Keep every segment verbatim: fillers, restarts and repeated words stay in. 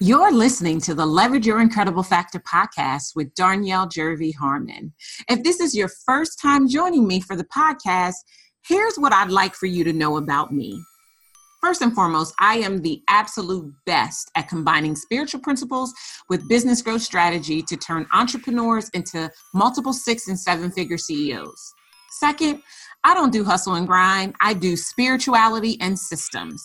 You're listening to the Leverage Your Incredible Factor podcast with Darnyelle Jervey Harmon. If this is your first time joining me for the podcast, here's what I'd like for you to know about me. First and foremost, I am the absolute best at combining spiritual principles with business growth strategy to turn entrepreneurs into multiple six and seven figure C E Os. Second, I don't do hustle and grind. I do spirituality and systems.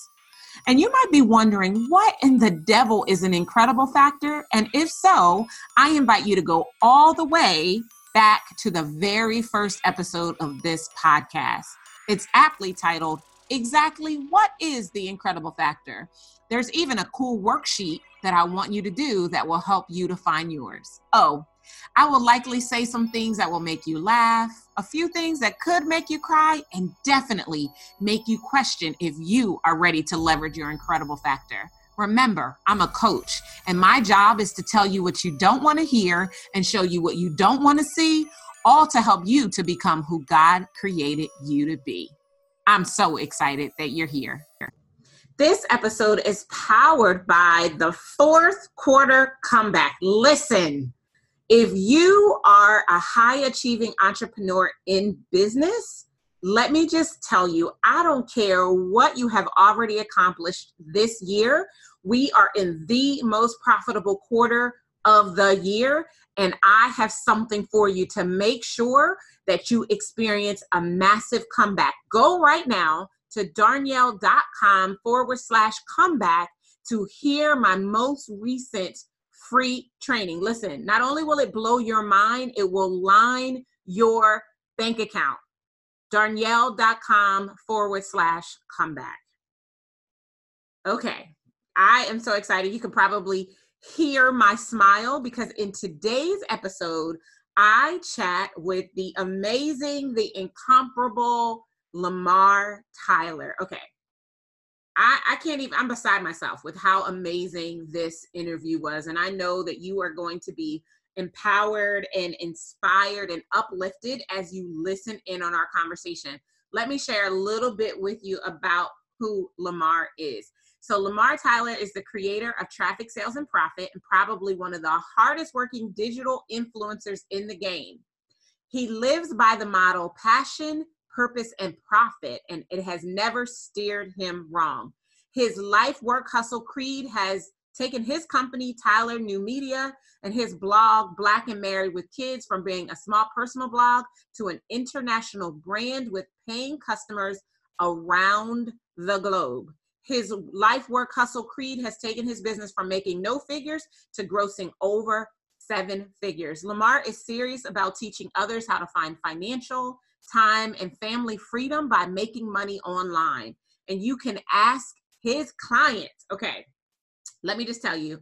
And you might be wondering, what in the devil is an incredible factor? And if so, I invite you to go all the way back to the very first episode of this podcast. It's aptly titled, Exactly What is the Incredible Factor? There's even a cool worksheet that I want you to do that will help you to find yours. Oh, I will likely say some things that will make you laugh, a few things that could make you cry, and definitely make you question if you are ready to leverage your incredible factor. Remember, I'm a coach, and my job is to tell you what you don't want to hear and show you what you don't want to see, all to help you to become who God created you to be. I'm so excited that you're here. This episode is powered by the fourth quarter comeback. Listen. If you are a high-achieving entrepreneur in business, let me just tell you, I don't care what you have already accomplished this year. We are in the most profitable quarter of the year, and I have something for you to make sure that you experience a massive comeback. Go right now to darnyelle.com forward slash comeback to hear my most recent free training. Listen, not only will it blow your mind, it will line your bank account. Darnyelle.com forward slash comeback. Okay, I am so excited. You can probably hear my smile because in today's episode, I chat with the amazing, the incomparable Lamar Tyler. Okay. I, I can't even, I'm beside myself with how amazing this interview was. And I know that you are going to be empowered and inspired and uplifted as you listen in on our conversation. Let me share a little bit with you about who Lamar is. So Lamar Tyler is the creator of Traffic Sales and Profit and probably one of the hardest working digital influencers in the game. He lives by the model passion, purpose, and profit, and it has never steered him wrong. His life work hustle creed has taken his company, Tyler New Media, and his blog, Black and Married with Kids, from being a small personal blog to an international brand with paying customers around the globe. His life work hustle creed has taken his business from making no figures to grossing over seven figures. Lamar is serious about teaching others how to find financial, time, and family freedom by making money online. And you can ask his clients. Okay, let me just tell you,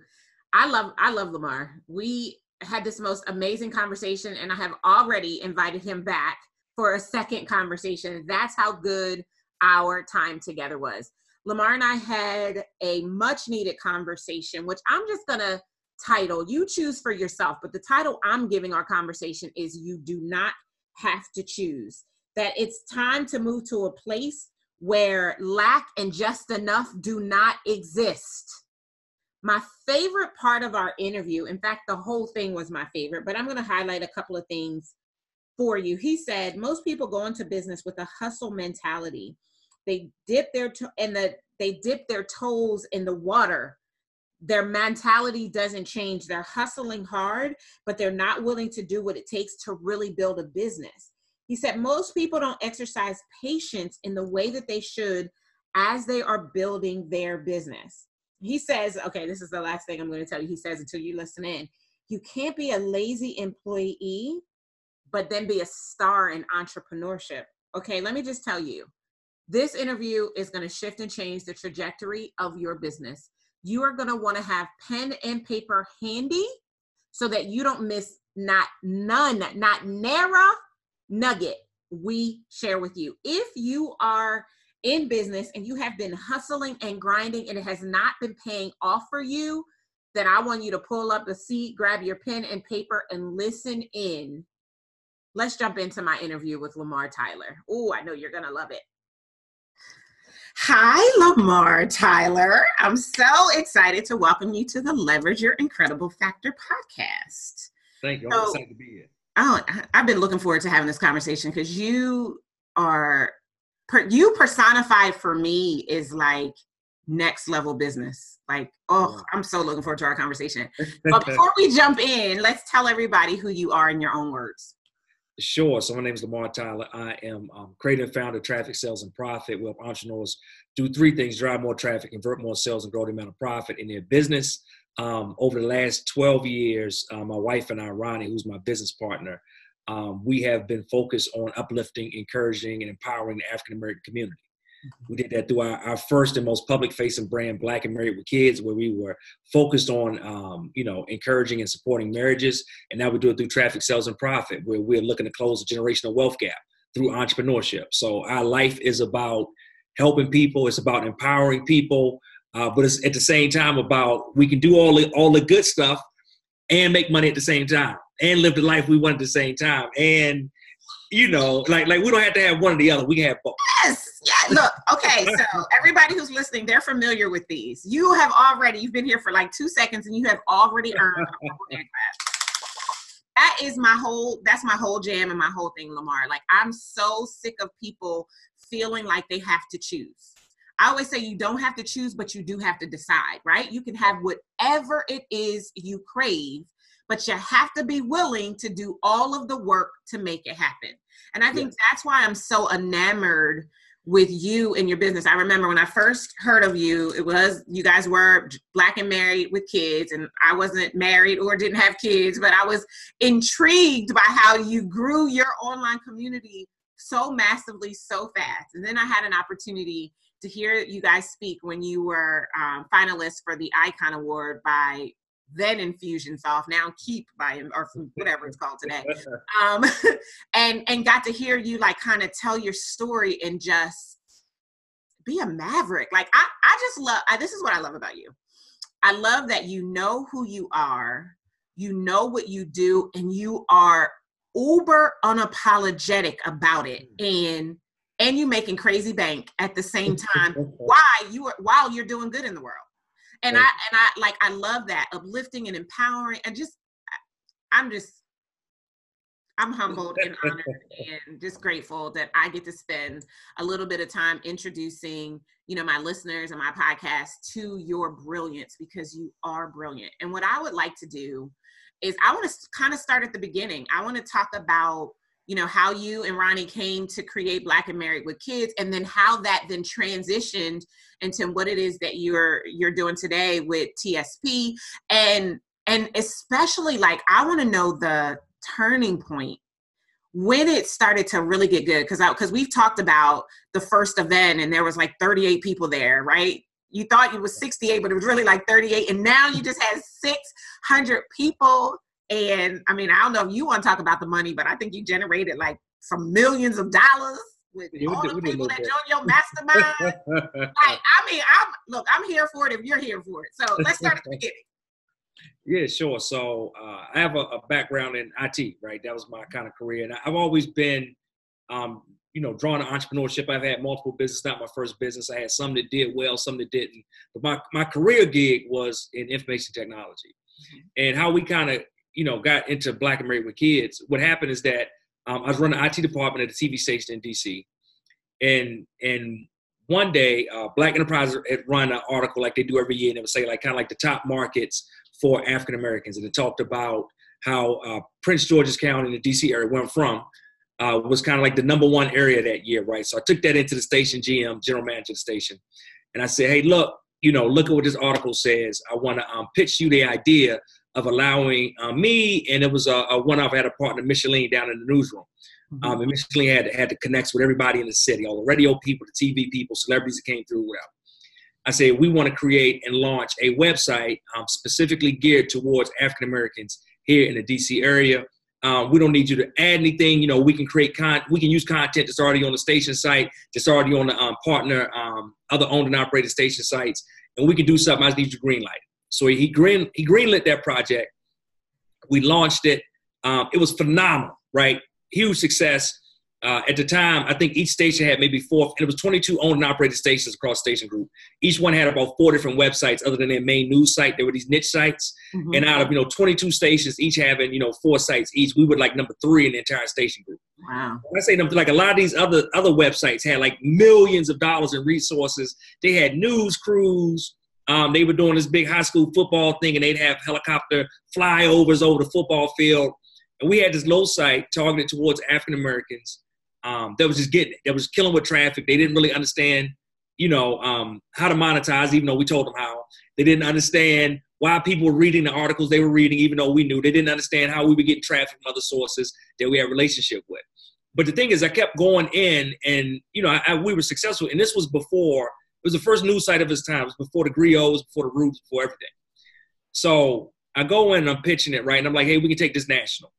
I love I love Lamar. We had this most amazing conversation, and I have already invited him back for a second conversation. That's how good our time together was. Lamar and I had a much needed conversation, which I'm just going to title, you choose for yourself, but the title I'm giving our conversation is You Do Not Have to Choose. That it's time to move to a place where lack and just enough do not exist. My favorite part of our interview, in fact, the whole thing was my favorite, but I'm going to highlight a couple of things for you. He said, most people go into business with a hustle mentality. They dip their to- and the, they dip their toes in the water. Their mentality doesn't change. They're hustling hard, but they're not willing to do what it takes to really build a business. He said, most people don't exercise patience in the way that they should as they are building their business. He says, okay, this is the last thing I'm going to tell you. He says, until you listen in, you can't be a lazy employee, but then be a star in entrepreneurship. Okay, let me just tell you, this interview is going to shift and change the trajectory of your business. You are going to want to have pen and paper handy so that you don't miss not none, not narrow nugget we share with you. If you are in business and you have been hustling and grinding and it has not been paying off for you, then I want you to pull up a seat, grab your pen and paper, and listen in. Let's jump into my interview with Lamar Tyler. Oh, I know you're going to love it. Hi, Lamar Tyler. I'm so excited to welcome you to the Leverage Your Incredible Factor podcast. Thank you. I'm so excited to be here. Oh, I've been looking forward to having this conversation because you are, you personified for me is like next level business. Like, oh, I'm so looking forward to our conversation. But before we jump in, let's tell everybody who you are in your own words. Sure. So my name is Lamar Tyler. I am um, creator and founder of Traffic Sales and Profit, where entrepreneurs do three things: drive more traffic, convert more sales, and grow the amount of profit in their business. Um, over the last twelve years, uh, my wife and I, Ronnie, who's my business partner, um, we have been focused on uplifting, encouraging, and empowering the African-American community. We did that through our, our first and most public-facing brand, Black and Married with Kids, where we were focused on, um, you know, encouraging and supporting marriages. And now we do it through Traffic Sales and Profit, where we're looking to close the generational wealth gap through entrepreneurship. So our life is about helping people. It's about empowering people. Uh, but it's at the same time about we can do all the, all the good stuff and make money at the same time and live the life we want at the same time. And, you know, like, like we don't have to have one or the other. We can have both. Yes. Yeah, look, okay, so everybody who's listening, they're familiar with these. You have already, you've been here for like two seconds and you have already earned a Purple Hand Clap. That is my whole, that's my whole jam and my whole thing, Lamar. Like, I'm so sick of people feeling like they have to choose. I always say you don't have to choose, but you do have to decide, right? You can have whatever it is you crave, but you have to be willing to do all of the work to make it happen. And I think yes. that's why I'm so enamored with you and your business. I remember when I first heard of you, it was, you guys were Black and Married with Kids, and I wasn't married or didn't have kids, but I was intrigued by how you grew your online community so massively, so fast. And then I had an opportunity to hear you guys speak when you were um, finalists for the Icon Award by then Infusionsoft, now Keep by him, or whatever it's called today. Um, and, and got to hear you like kind of tell your story and just be a maverick. Like I, I just love, I, this is what I love about you. I love that you know who you are, you know what you do, and you are uber unapologetic about it. And, and you making crazy bank at the same time while you are, while you're doing good in the world. And I, and I, like, I love that, uplifting and empowering, and just, I'm just, I'm humbled and honored and just grateful that I get to spend a little bit of time introducing, you know, my listeners and my podcast to your brilliance, because you are brilliant. And what I would like to do is I want to kind of start at the beginning. I want to talk about, you know, how you and Ronnie came to create Black and Married with Kids, and then how that then transitioned into what it is that you're you're doing today with T S P, and and especially like I want to know the turning point when it started to really get good, because because we've talked about the first event and there was like thirty-eight people there, right? You thought it was sixty-eight, but it was really like thirty-eight, and now you just had six hundred people. And I mean, I don't know if you want to talk about the money, but I think you generated like some millions of dollars with yeah, all do, the people that joined your mastermind. Like, I mean, I'm look, I'm here for it if you're here for it. So let's start at the beginning. Yeah, sure. So uh, I have a, a background in I T, right? That was my kind of career. And I've always been, um, you know, drawn to entrepreneurship. I've had multiple businesses, not my first business. I had some that did well, some that didn't. But my, my career gig was in information technology. And how we kind of, you know, got into Black and Married with Kids, what happened is that um, I was running the I T department at the T V station in D C. And and one day, uh, Black Enterprise had run an article like they do every year, and it would say like kind of like the top markets for African Americans. And it talked about how uh, Prince George's County in the D C area, where I'm from, uh, was kind of like the number one area that year, right? So I took that into the station G M, general manager of the station. And I said, hey, look, you know, look at what this article says. I want to um, pitch you the idea of allowing uh, me, and it was a, a one-off. I had a partner, Micheline, down in the newsroom. Mm-hmm. um, and Micheline had, had to connect with everybody in the city, all the radio people, the T V people, celebrities that came through, whatever. I said, we want to create and launch a website um, specifically geared towards African Americans here in the D C area. Uh, we don't need you to add anything. You know, we can create con, we can use content that's already on the station site, that's already on the um, partner, um, other owned and operated station sites, and we can do something. I just need you to green light. So he green he greenlit that project. We launched it. Um, it was phenomenal, right? Huge success. Uh, at the time, I think each station had maybe four, and it was twenty-two owned and operated stations across Station Group. Each one had about four different websites other than their main news site. There were these niche sites. Mm-hmm. And out of, you know, twenty-two stations, each having, you know, four sites each, we were like number three in the entire Station Group. Wow. When I say number, like a lot of these other, other websites had like millions of dollars in resources. They had news crews. Um, they were doing this big high school football thing, and they'd have helicopter flyovers over the football field. And we had this low site targeted towards African-Americans. Um, that was just getting it. That was killing with traffic. They didn't really understand, you know, um, how to monetize, even though we told them how. They didn't understand why people were reading the articles they were reading, even though we knew. They didn't understand how we were getting traffic from other sources that we had a relationship with. But the thing is, I kept going in, and, you know, I, I, we were successful. And this was before, it was the first news site of its time. It was before the Griots, before the Rubes, before everything. So I go in and I'm pitching it, right? And I'm like, hey, we can take this national.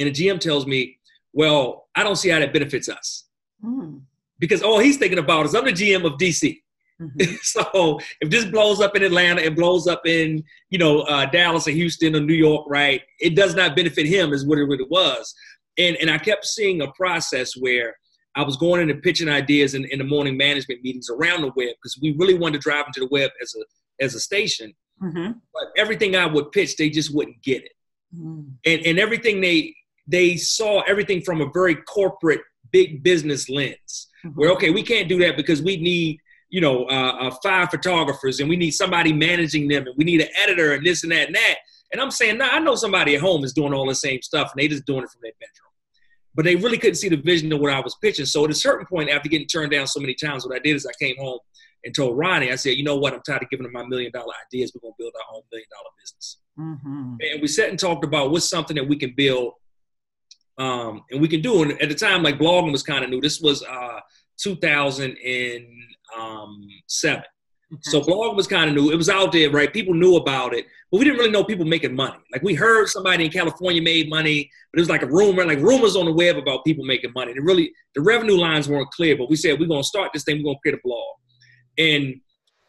And the G M tells me, well, I don't see how that benefits us. Mm. Because all he's thinking about is I'm the G M of D C. Mm-hmm. So if this blows up in Atlanta, it blows up in, you know, uh, Dallas or Houston or New York, right? It does not benefit him is what it really was. And, and I kept seeing a process where I was going into pitching ideas in, in the morning management meetings around the web, because we really wanted to drive into the web as a, as a station. Mm-hmm. But everything I would pitch, they just wouldn't get it. Mm. And, and everything they... they saw everything from a very corporate, big business lens where, okay, we can't do that because we need, you know, uh, uh, five photographers, and we need somebody managing them, and we need an editor, and this and that and that. And I'm saying, nah, I know somebody at home is doing all the same stuff, and they just doing it from their bedroom. But they really couldn't see the vision of what I was pitching. So at a certain point, after getting turned down so many times, what I did is I came home and told Ronnie, I said, you know what, I'm tired of giving them my million-dollar ideas. We're going to build our own million-dollar business. Mm-hmm. And we sat and talked about what's something that we can build Um, and we can do. And at the time, like, blogging was kind of new. This was uh, two thousand seven. Okay. So blogging was kind of new. It was out there, right? People knew about it, but we didn't really know people making money. Like, we heard somebody in California made money, but it was like a rumor, like rumors on the web about people making money. And really, the revenue lines weren't clear, but we said, we're going to start this thing. We're going to create a blog. And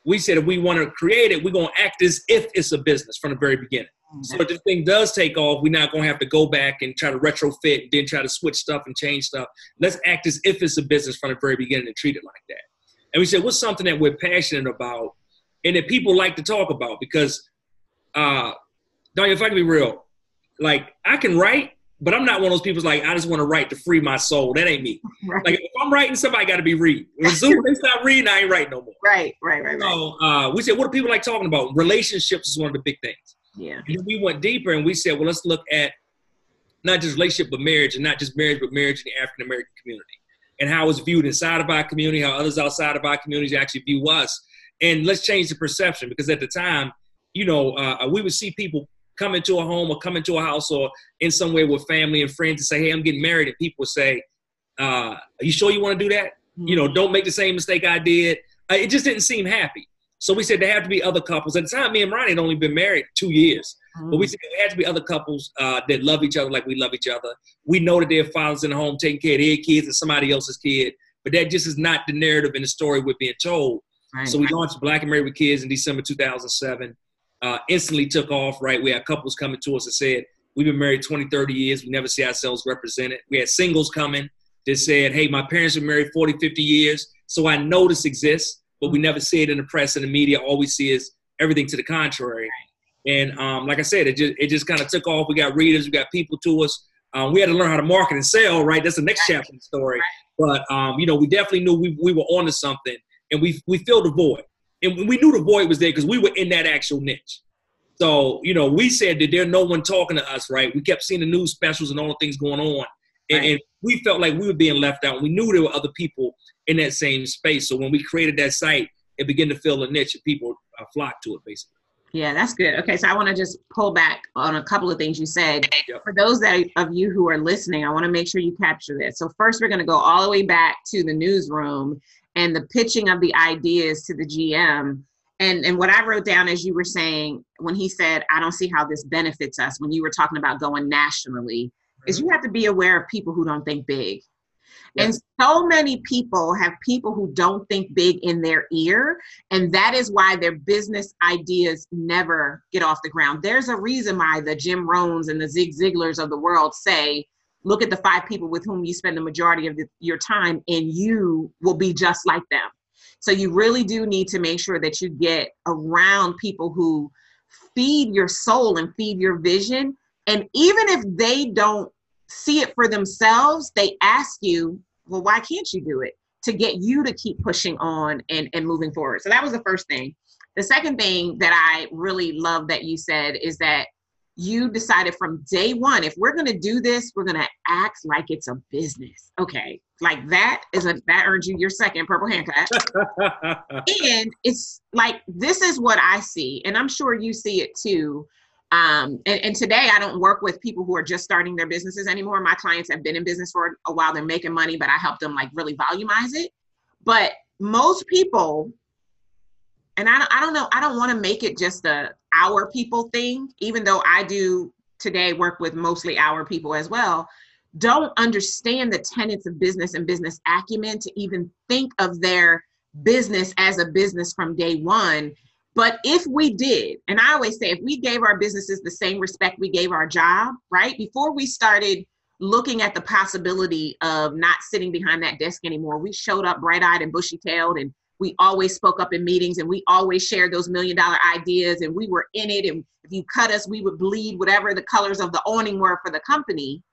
we said, if we want to create it, we're going to act as if it's a business from the very beginning. So if this thing does take off, we're not going to have to go back and try to retrofit, and then try to switch stuff and change stuff. Let's act as if it's a business from the very beginning and treat it like that. And we said, what's something that we're passionate about and that people like to talk about? Because, uh, Darnyelle, if I can be real, like, I can write, but I'm not one of those people like, I just want to write to free my soul. That ain't me. Right. Like, if I'm writing, somebody got to be reading. When Zoom, they stop reading, I ain't writing no more. Right, right, right, right. So uh, we said, what do people like talking about? Relationships is one of the big things. Yeah. And then we went deeper and we said, well, let's look at not just relationship, but marriage, and not just marriage, but marriage in the African-American community, and how it's viewed inside of our community, how others outside of our communities actually view us. And let's change the perception, because at the time, you know, uh, we would see people come into a home or come into a house or in somewhere with family and friends and say, hey, I'm getting married. And people say, uh, are you sure you want to do that? Mm-hmm. You know, don't make the same mistake I did. Uh, it just didn't seem happy. So we said there have to be other couples. At the time, me and Ronnie had only been married two years. Mm-hmm. But we said there had to be other couples uh, that love each other like we love each other. We know that their father's in the home taking care of their kids and somebody else's kid. But that just is not the narrative and the story we're being told. Right. So we launched Black and Married with Kids in December two thousand seven. Uh, instantly took off, right? We had couples coming to us and said, we've been married twenty, thirty years. We never see ourselves represented. We had singles coming that said, hey, my parents were married forty, fifty years. So I know this exists, but we never see it in the press and the media. All we see is everything to the contrary. And um, like I said, it just, it just kind of took off. We got readers, we got people to us. Um, we had to learn how to market and sell, right? That's the next chapter of the story. But, um, you know, we definitely knew we, we were onto something, and we, we filled the void. And we knew the void was there because we were in that actual niche. So, you know, we said that there's no one talking to us, right? We kept seeing the news specials and all the things going on. And, and we felt like we were being left out. We knew there were other people in that same space. So when we created that site, it began to fill a niche and people flocked to it, basically. Yeah, that's good. Okay, so I want to just pull back on a couple of things you said. Yep. For those that of you who are listening, I want to make sure you capture this. So first, we're going to go all the way back to the newsroom and the pitching of the ideas to the G M. And, and what I wrote down as you were saying, when he said, I don't see how this benefits us, when you were talking about going nationally, is you have to be aware of people who don't think big. Yes. And so many people have people who don't think big in their ear. And that is why their business ideas never get off the ground. There's a reason why the Jim Rohns and the Zig Ziglars of the world say, Look at the five people with whom you spend the majority of the, your time, and you will be just like them. So you really do need to make sure that you get around people who feed your soul and feed your vision. And even if they don't see it for themselves, they ask you, well, why can't you do it? To get you to keep pushing on and, and moving forward. So that was the first thing. The second thing that I really love that you said is that you decided from day one, if we're going to do this, we're going to act like it's a business. Okay. Like that is a, that earned you your second purple hand clap. And it's like, this is what I see. And I'm sure you see it too. Um, and, and today I don't work with people who are just starting their businesses anymore. My clients have been in business for a while. They're making money, but I help them like really volumize it. But most people, and I don't, I don't know, I don't want to make it just a our people thing, even though I do today work with mostly our people as well, don't understand the tenets of business and business acumen to even think of their business as a business from day one. But if we did, and I always say, if we gave our businesses the same respect we gave our job, right? Before we started looking at the possibility of not sitting behind that desk anymore, we showed up bright-eyed and bushy-tailed, and we always spoke up in meetings, and we always shared those million-dollar ideas, and we were in it, and if you cut us, we would bleed whatever the colors of the awning were for the company.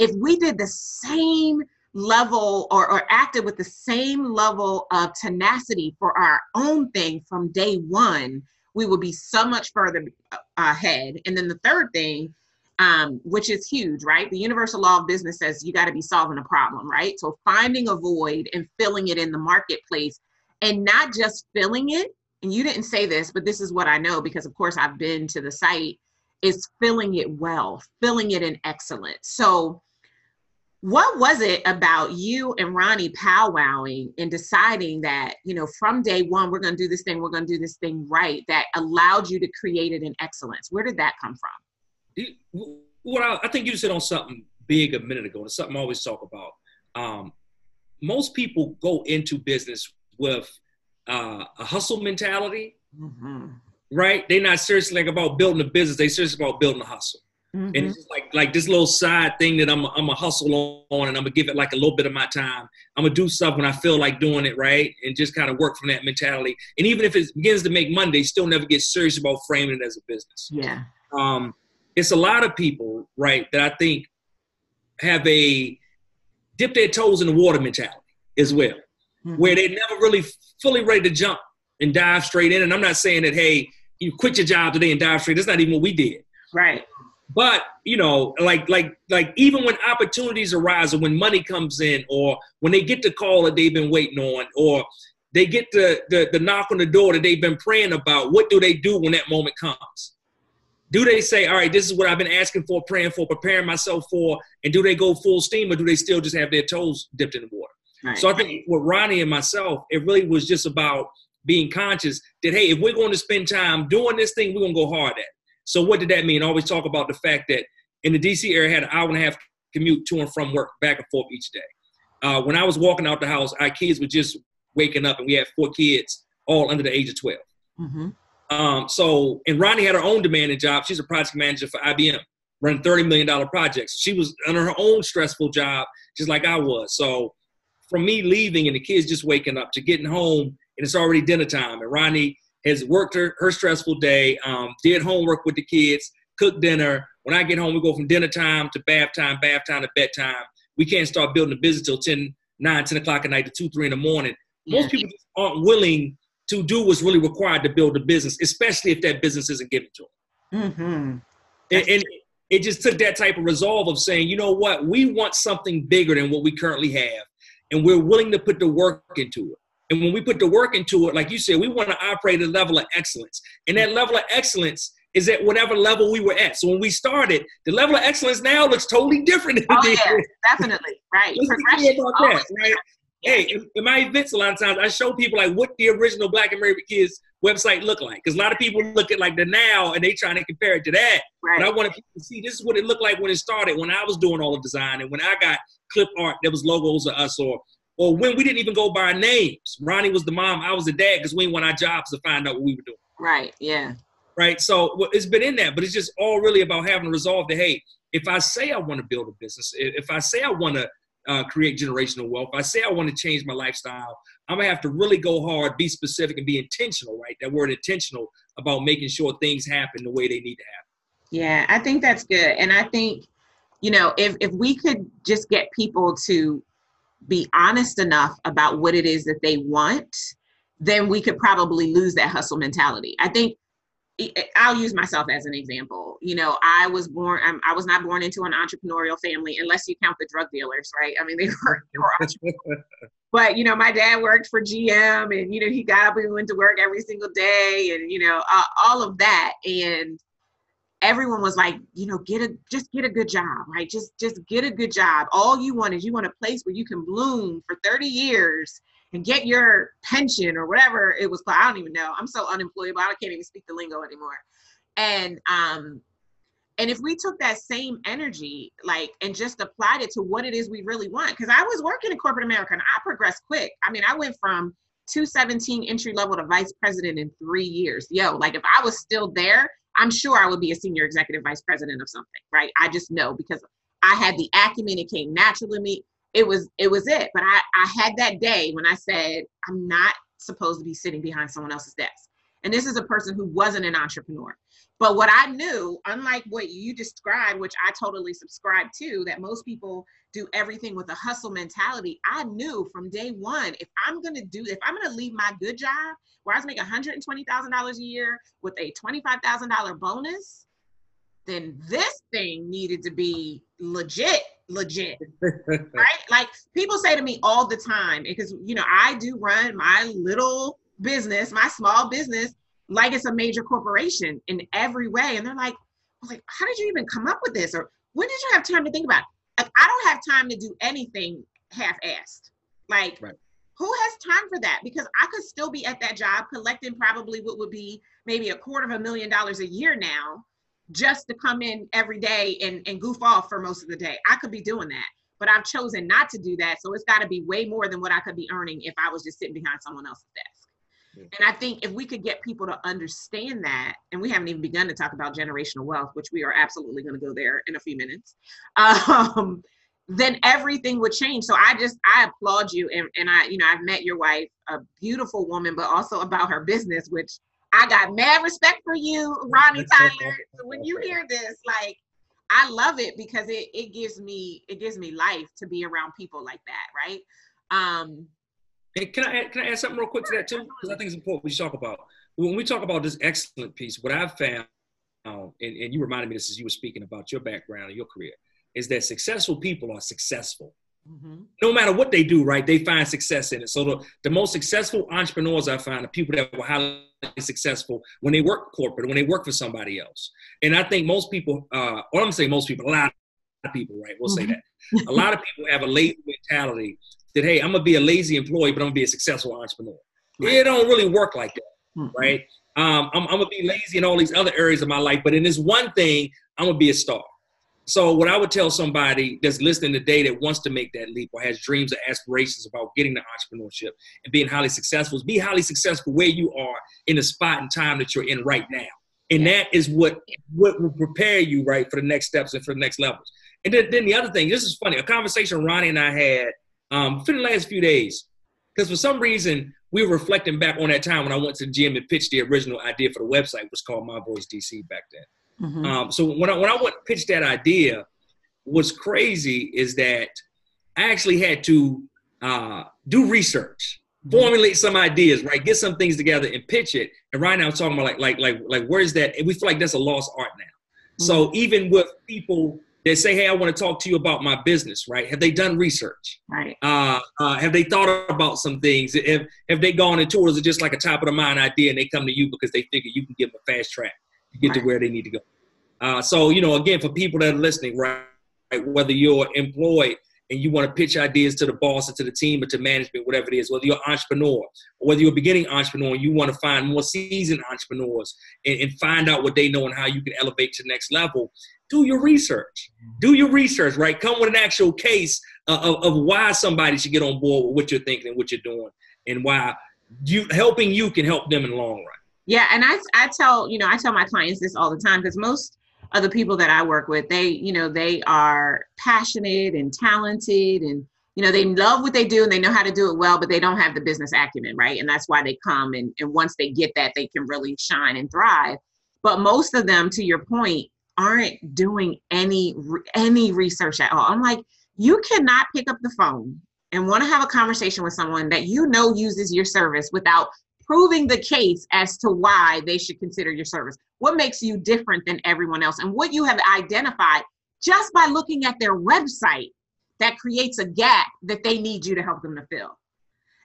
If we did the same level or, or acted with the same level of tenacity for our own thing from day one, we will be so much further ahead. And then the third thing, um, which is huge, right? The universal law of business says you got to be solving a problem, right? So finding a void and filling it in the marketplace, and not just filling it. And you didn't say this, but this is what I know because of course I've been to the site, is filling it well, filling it in excellence. So what was it about you and Ronnie powwowing and deciding that, you know, from day one, we're going to do this thing, we're going to do this thing right, that allowed you to create it in excellence? Where did that come from? Well, I think you said on something big a minute ago, and it's something I always talk about. Um, most people go into business with uh, a hustle mentality, mm-hmm. right? They're not serious like about building a business. They're serious about building a hustle. Mm-hmm. And it's just like like this little side thing that I'm I'm a hustle on, and I'm gonna give it like a little bit of my time. I'm gonna do stuff when I feel like doing it, right? And just kind of work from that mentality. And even if it begins to make money, they still never get serious about framing it as a business. Yeah. Um, it's a lot of people, right, that I think have a dip their toes in the water mentality as well, mm-hmm. where they're never really fully ready to jump and dive straight in. And I'm not saying that, hey, you quit your job today and dive straight. That's not even what we did. Right. But, you know, like, like, like even when opportunities arise or when money comes in or when they get the call that they've been waiting on or they get the, the, the knock on the door that they've been praying about, what do they do when that moment comes? Do they say, all right, this is what I've been asking for, praying for, preparing myself for, and do they go full steam or do they still just have their toes dipped in the water? Right. So I think with Ronnie and myself, it really was just about being conscious that, hey, if we're going to spend time doing this thing, we're going to go hard at it. So what did that mean? I always talk about the fact that in the D C area, I had an hour and a half commute to and from work, back and forth each day. Uh, when I was walking out the house, our kids were just waking up, and we had four kids, all under the age of twelve. Mm-hmm. Um, so, and Ronnie had her own demanding job. She's a project manager for I B M, running thirty million dollars projects. She was under her own stressful job, just like I was. So from me leaving and the kids just waking up to getting home, and it's already dinner time, and Ronnie has worked her, her stressful day, um, did homework with the kids, cooked dinner. When I get home, we go from dinner time to bath time, bath time to bedtime. We can't start building a business till ten, nine, ten o'clock at night to two, three in the morning. Most yeah. people just aren't willing to do what's really required to build a business, especially if that business isn't given to them. Mm-hmm. And, and it just took that type of resolve of saying, you know what, we want something bigger than what we currently have, and we're willing to put the work into it. And when we put the work into it, like you said, we want to operate at a level of excellence. And that level of excellence is at whatever level we were at. So when we started, the level of excellence now looks totally different. Oh, yeah, definitely. Right. About that, right? Yeah. Hey, in, in my events, a lot of times I show people like what the original Black and Married with Kids website looked like. Because a lot of people look at like the now and they trying to compare it to that. Right. But I wanted people to see this is what it looked like when it started, when I was doing all the design and when I got clip art, there was logos of us or Or when we didn't even go by our names. Ronnie was the mom, I was the dad, because we didn't want our jobs to find out what we were doing. Right, yeah. right? So it's been in that, but it's just all really about having resolve to, hey, if I say I want to build a business, if I say I want to uh, create generational wealth, if I say I want to change my lifestyle, I'm going to have to really go hard, be specific, and be intentional, right? That word intentional about making sure things happen the way they need to happen. Yeah, I think that's good. And I think, you know, if, if we could just get people to be honest enough about what it is that they want, then we could probably lose that hustle mentality. I think I'll use myself as an example. You know, I was born, I'm, I was not born into an entrepreneurial family, unless you count the drug dealers, right? I mean, they were, they were entrepreneurs. But, you know, my dad worked for G M and, you know, he got up and went to work every single day and, you know, uh, all of that. And everyone was like, you know, get a, just get a good job, right? Just, just get a good job. All you want is you want a place where you can bloom for thirty years and get your pension or whatever it was called. I don't even know. I'm so unemployable. I can't even speak the lingo anymore. And, um, and if we took that same energy, like, and just applied it to what it is we really want, because I was working in corporate America and I progressed quick. I mean, I went from two seventeen entry level to vice president in three years. Yo, like if I was still there, I'm sure I would be a senior executive vice president of something, right? I just know because I had the acumen, it came naturally to me. It was, it was it. But I, I had that day when I said, I'm not supposed to be sitting behind someone else's desk. And this is a person who wasn't an entrepreneur. But what I knew, unlike what you described, which I totally subscribe to, that most people do everything with a hustle mentality. I knew from day one, if I'm going to do, if I'm going to leave my good job where I was making one hundred twenty thousand dollars a year with a twenty-five thousand dollars bonus, then this thing needed to be legit, legit, right? Like people say to me all the time, because, you know, I do run my little business, my small business, like it's a major corporation in every way. And they're like, I was like, how did you even come up with this? Or when did you have time to think about it? Like, I don't have time to do anything half-assed. Like right. Who has time for that? Because I could still be at that job collecting probably what would be maybe a quarter of a million dollars a year now, just to come in every day and, and goof off for most of the day. I could be doing that, but I've chosen not to do that. So it's gotta be way more than what I could be earning if I was just sitting behind someone else's desk. And I think if we could get people to understand that, and we haven't even begun to talk about generational wealth, which we are absolutely going to go there in a few minutes, um, then everything would change. So I just, I applaud you. And, and I, you know, I've met your wife, a beautiful woman, but also about her business, which I got mad respect for you, Ronnie Tyler. So when you hear this, like, I love it because it, it gives me, it gives me life to be around people like that. Right. Um, And can I, add, can I add something real quick to that too? Because I think it's important we talk about. When we talk about this excellent piece, what I've found, um, and, and you reminded me this as you were speaking about your background and your career, is that successful people are successful. Mm-hmm. No matter what they do, right, they find success in it. So the, the most successful entrepreneurs I find are people that were highly successful when they work corporate, when they work for somebody else. And I think most people, uh, or I'm going to say most people, a lot of people, right, we'll mm-hmm. say that. A lot of people have a lazy mentality that, hey, I'm going to be a lazy employee, but I'm going to be a successful entrepreneur. Right. It don't really work like that, mm-hmm. right? Um, I'm, I'm going to be lazy in all these other areas of my life, but in this one thing, I'm going to be a star. So what I would tell somebody that's listening today that wants to make that leap or has dreams or aspirations about getting to entrepreneurship and being highly successful is be highly successful where you are in the spot and time that you're in right now. And yeah. that is what, what will prepare you, right, for the next steps and for the next levels. And then, then the other thing, this is funny, a conversation Ronnie and I had Um, for the last few days, because for some reason we were reflecting back on that time when I went to the gym and pitched the original idea for the website, which was called My Voice D C back then. Mm-hmm. Um, so when I when I went and pitched that idea, what's crazy is that I actually had to uh, do research, mm-hmm. formulate some ideas, right, get some things together and pitch it. And right now I'm talking about like like like like where is that? And we feel like that's a lost art now. Mm-hmm. So even with people. They say, hey, I want to talk to you about my business, right? Have they done research? Right. Uh, uh, have they thought about some things? Have, have they gone into it? Is it just like a top of the mind idea and they come to you because they figure you can give them a fast track to get right. to where they need to go? Uh, so, you know, again, for people that are listening, right, right, whether you're employed and you want to pitch ideas to the boss or to the team or to management, whatever it is, whether you're an entrepreneur or whether you're a beginning entrepreneur, you want to find more seasoned entrepreneurs and, and find out what they know and how you can elevate to the next level. Do your research, do your research, right? Come with an actual case uh, of, of why somebody should get on board with what you're thinking and what you're doing and why you helping you can help them in the long run. Yeah. And I, I tell, you know, I tell my clients this all the time, because most of the people that I work with, they, you know, they are passionate and talented, and, you know, they love what they do and they know how to do it well, but they don't have the business acumen. Right. And that's why they come. And, and once they get that, they can really shine and thrive. But most of them, to your point, aren't doing any, any research at all. I'm like, you cannot pick up the phone and want to have a conversation with someone that you know uses your service without proving the case as to why they should consider your service. What makes you different than everyone else? And what you have identified just by looking at their website that creates a gap that they need you to help them to fill.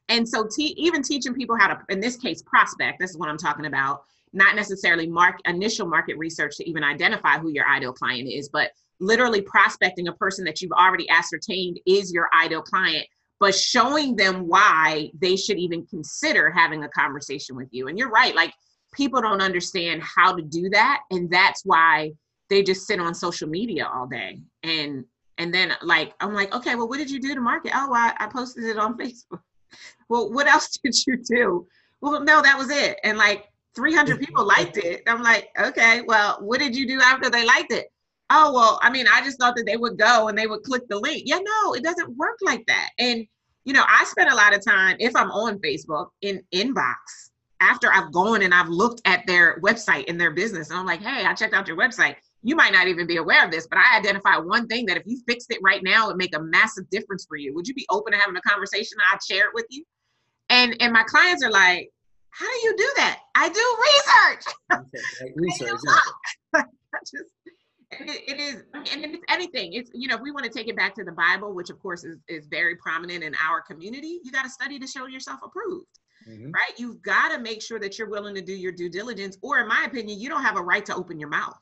And so te- even teaching people how to, in this case, prospect, this is what I'm talking about, not necessarily mark initial market research to even identify who your ideal client is, but literally prospecting a person that you've already ascertained is your ideal client, but showing them why they should even consider having a conversation with you. And you're right, like people don't understand how to do that. And that's why they just sit on social media all day. And and then like, I'm like, okay, well, what did you do to market? Oh, I, I posted it on Facebook. Well, what else did you do? Well, no, that was it. And like three hundred people liked it. I'm like, okay, well, what did you do after they liked it? Oh, well, I mean, I just thought that they would go and they would click the link. Yeah, no, it doesn't work like that. And, you know, I spend a lot of time, if I'm on Facebook, in inbox after I've gone and I've looked at their website and their business. And I'm like, hey, I checked out your website. You might not even be aware of this, but I identify one thing that if you fixed it right now, it would make a massive difference for you. Would you be open to having a conversation? I'd share it with you. And, and my clients are like, how do you do that? I do research. Research. I just, it, it is, and it's anything. It's, you know, if we want to take it back to the Bible, which of course is, is very prominent in our community, you got to study to show yourself approved, mm-hmm. right? You've got to make sure that you're willing to do your due diligence, or in my opinion, you don't have a right to open your mouth.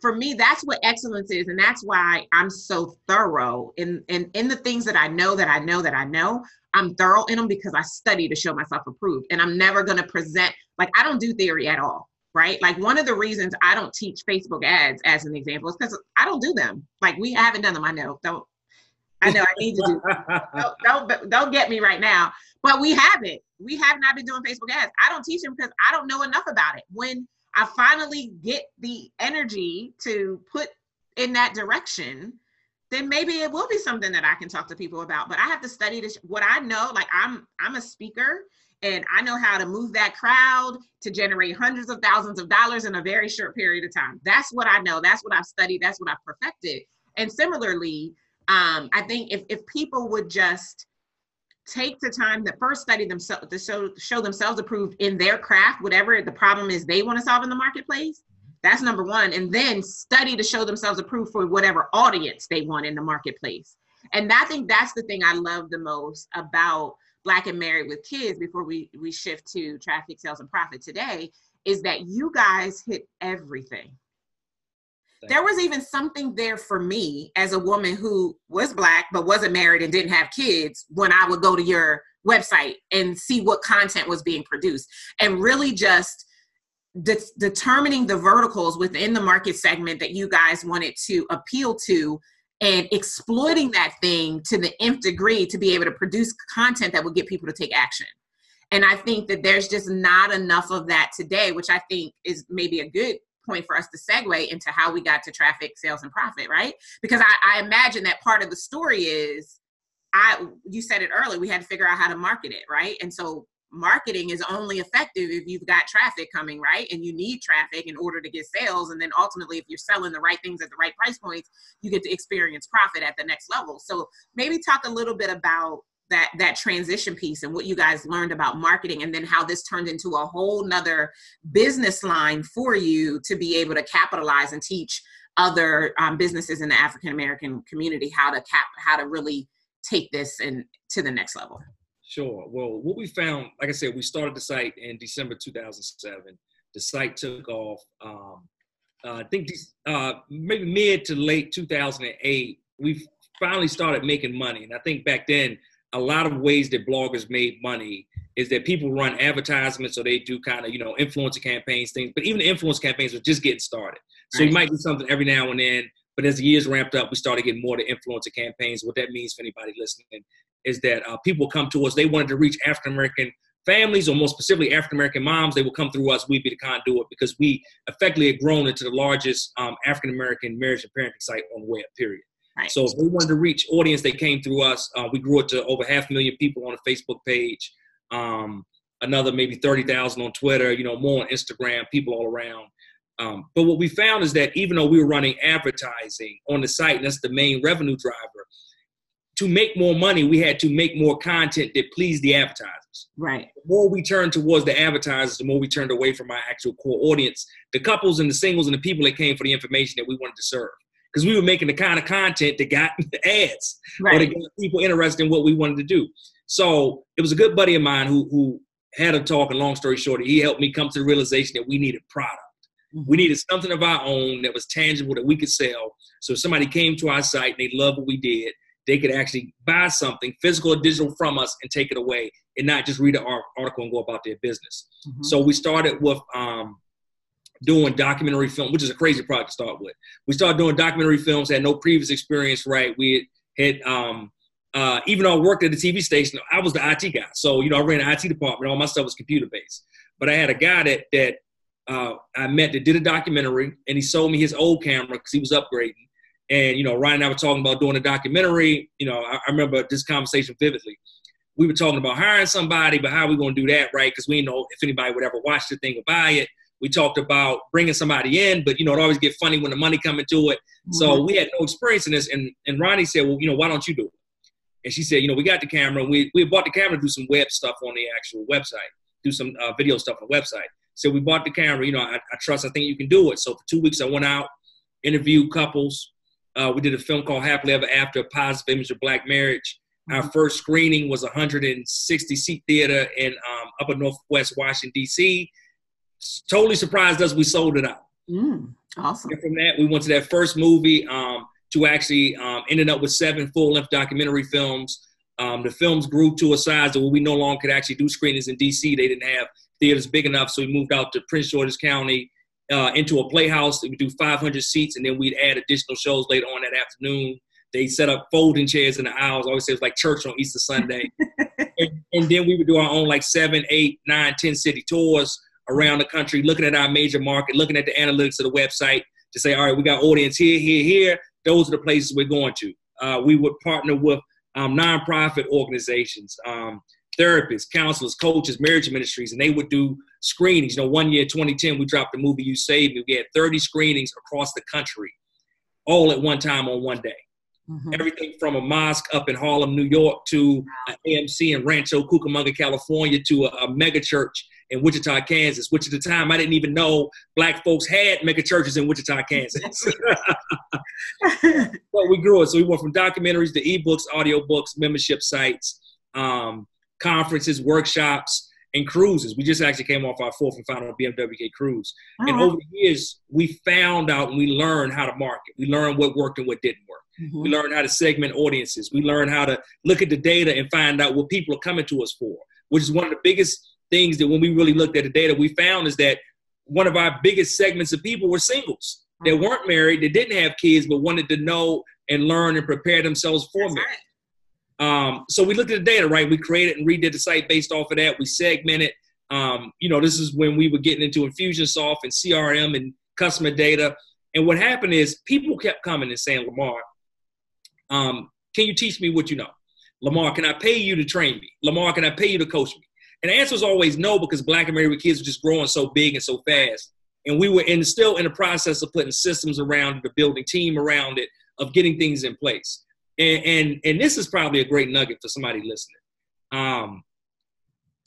For me, that's what excellence is. And that's why I'm so thorough in, in, in the things that I know, that I know, that I know. I'm thorough in them because I study to show myself approved. And I'm never going to present, like, I don't do theory at all, right? Like, one of the reasons I don't teach Facebook ads, as an example, is because I don't do them. Like, we I haven't done them. I know. Don't. I know I need to do them. Don't, don't, don't get me right now. But we haven't. We have not been doing Facebook ads. I don't teach them because I don't know enough about it. When I finally get the energy to put in that direction, then maybe it will be something that I can talk to people about. But I have to study this, what I know. Like, I'm I'm a speaker, and I know how to move that crowd to generate hundreds of thousands of dollars in a very short period of time. That's what I know. That's what I've studied. That's what I've perfected. And similarly, um, I think if, if people would just take the time to first study themselves, to show, show themselves approved in their craft, whatever the problem is they want to solve in the marketplace, that's number one. And then study to show themselves approved for whatever audience they want in the marketplace. And I think that's the thing I love the most about Black and Married with Kids, before we, we shift to Traffic, Sales, and Profit today, is that you guys hit everything. Thanks. There was even something there for me as a woman who was Black but wasn't married and didn't have kids when I would go to your website and see what content was being produced, and really just De- determining the verticals within the market segment that you guys wanted to appeal to, and exploiting that thing to the nth degree to be able to produce content that would get people to take action. And I think that there's just not enough of that today, which I think is maybe a good point for us to segue into how we got to Traffic, Sales, and Profit, right? Because I, I imagine that part of the story is, I you said it earlier, we had to figure out how to market it, right? And so marketing is only effective if you've got traffic coming, right? And you need traffic in order to get sales. And then ultimately, if you're selling the right things at the right price points, you get to experience profit at the next level. So maybe talk a little bit about that, that transition piece and what you guys learned about marketing, and then how this turned into a whole nother business line for you to be able to capitalize and teach other um, businesses in the African-American community how to cap, how to really take this and to the next level. Sure. Well, what we found, like I said, we started the site in December two thousand seven. The site took off, um, uh, I think uh, maybe mid to late two thousand eight. We finally started making money. And I think back then, a lot of ways that bloggers made money is that people run advertisements, or they do kind of, you know, influencer campaigns, things. But even the influencer campaigns were just getting started. So you might do something every now and then. But as the years ramped up, we started getting more to influencer campaigns. What that means for anybody listening is that uh, people come to us. They wanted to reach African American families, or more specifically African-American moms, they will come through us. We'd be the conduit because we effectively had grown into the largest um, African-American marriage and parenting site on the web, period. Right. So if we wanted to reach audience, they came through us. Uh, we grew it to over half a million people on a Facebook page, um, another maybe thirty thousand on Twitter, you know, more on Instagram, people all around. Um, but what we found is that even though we were running advertising on the site, and that's the main revenue driver, to make more money, we had to make more content that pleased the advertisers. Right. The more we turned towards the advertisers, the more we turned away from our actual core audience, the couples and the singles and the people that came for the information that we wanted to serve. Because we were making the kind of content that got ads, right, or that got people interested in what we wanted to do. So it was a good buddy of mine who, who had a talk, and long story short, he helped me come to the realization that we needed product. We needed something of our own that was tangible that we could sell. So if somebody came to our site and they loved what we did, they could actually buy something physical or digital from us and take it away and not just read an article and go about their business. Mm-hmm. So we started with um, doing documentary film, which is a crazy project to start with. We started doing documentary films, had no previous experience, right? We had, um, uh, even though I worked at the T V station, I was the I T guy. So, you know, I ran the I T department. All my stuff was computer-based. But I had a guy that, that uh, I met that did a documentary, and he sold me his old camera because he was upgrading. And, you know, Ronnie and I were talking about doing a documentary. You know, I, I remember this conversation vividly. We were talking about hiring somebody, but how are we going to do that, right? Because we didn't know if anybody would ever watch the thing or buy it. We talked about bringing somebody in, but, you know, it always get funny when the money come into it. Mm-hmm. So we had no experience in this. And, and Ronnie said, well, you know, why don't you do it? And she said, you know, we got the camera. We, we bought the camera to do some web stuff on the actual website, do some uh, video stuff on the website. So we bought the camera. You know, I, I trust, I think you can do it. So for two weeks, I went out, interviewed couples. Uh, we did a film called Happily Ever After, a positive image of black marriage. Our first screening was a one hundred sixty seat theater in um, upper Northwest Washington, D C Totally surprised us. We sold it out. Mm, awesome. And from that, we went to that first movie um, to actually um, ended up with seven full-length documentary films. Um, the films grew to a size that we no longer could actually do screenings in D C They didn't have theaters big enough, so we moved out to Prince George's County, Uh, into a playhouse. They would do five hundred seats, and then we'd add additional shows later on that afternoon. They set up folding chairs in the aisles. I always say it was like church on Easter Sunday. and, and then we would do our own like seven, eight, nine, ten city tours around the country, looking at our major market, looking at the analytics of the website to say, all right, we got audience here, here, here. Those are the places we're going to. Uh, we would partner with um, nonprofit organizations, um, therapists, counselors, coaches, marriage ministries, and they would do screenings. You know, one year, twenty ten, we dropped the movie You Saved Me. We had thirty screenings across the country, all at one time on one day. Mm-hmm. Everything from a mosque up in Harlem, New York, to an A M C in Rancho Cucamonga, California, to a, a mega church in Wichita, Kansas, which at the time I didn't even know black folks had mega churches in Wichita, Kansas. But we grew it. So we went from documentaries to ebooks, audiobooks, membership sites, um, conferences, workshops, and cruises. We just actually came off our fourth and final B M W K cruise. Oh. And over the years, we found out and we learned how to market. We learned what worked and what didn't work. Mm-hmm. We learned how to segment audiences. We learned how to look at the data and find out what people are coming to us for, which is one of the biggest things that when we really looked at the data, we found is that one of our biggest segments of people were singles. Mm-hmm. They weren't married, they didn't have kids, but wanted to know and learn and prepare themselves for marriage. Right. Um, so we looked at the data, right? We created and redid the site based off of that. We segmented. Um, you know, this is when we were getting into Infusionsoft and C R M and customer data. And what happened is people kept coming and saying, Lamar, um, can you teach me what you know? Lamar, can I pay you to train me? Lamar, can I pay you to coach me? And the answer was always no, because Black and Married with Kids were just growing so big and so fast. And we were in, still in the process of putting systems around it, of building team around it, of getting things in place. And, and and this is probably a great nugget for somebody listening. Um,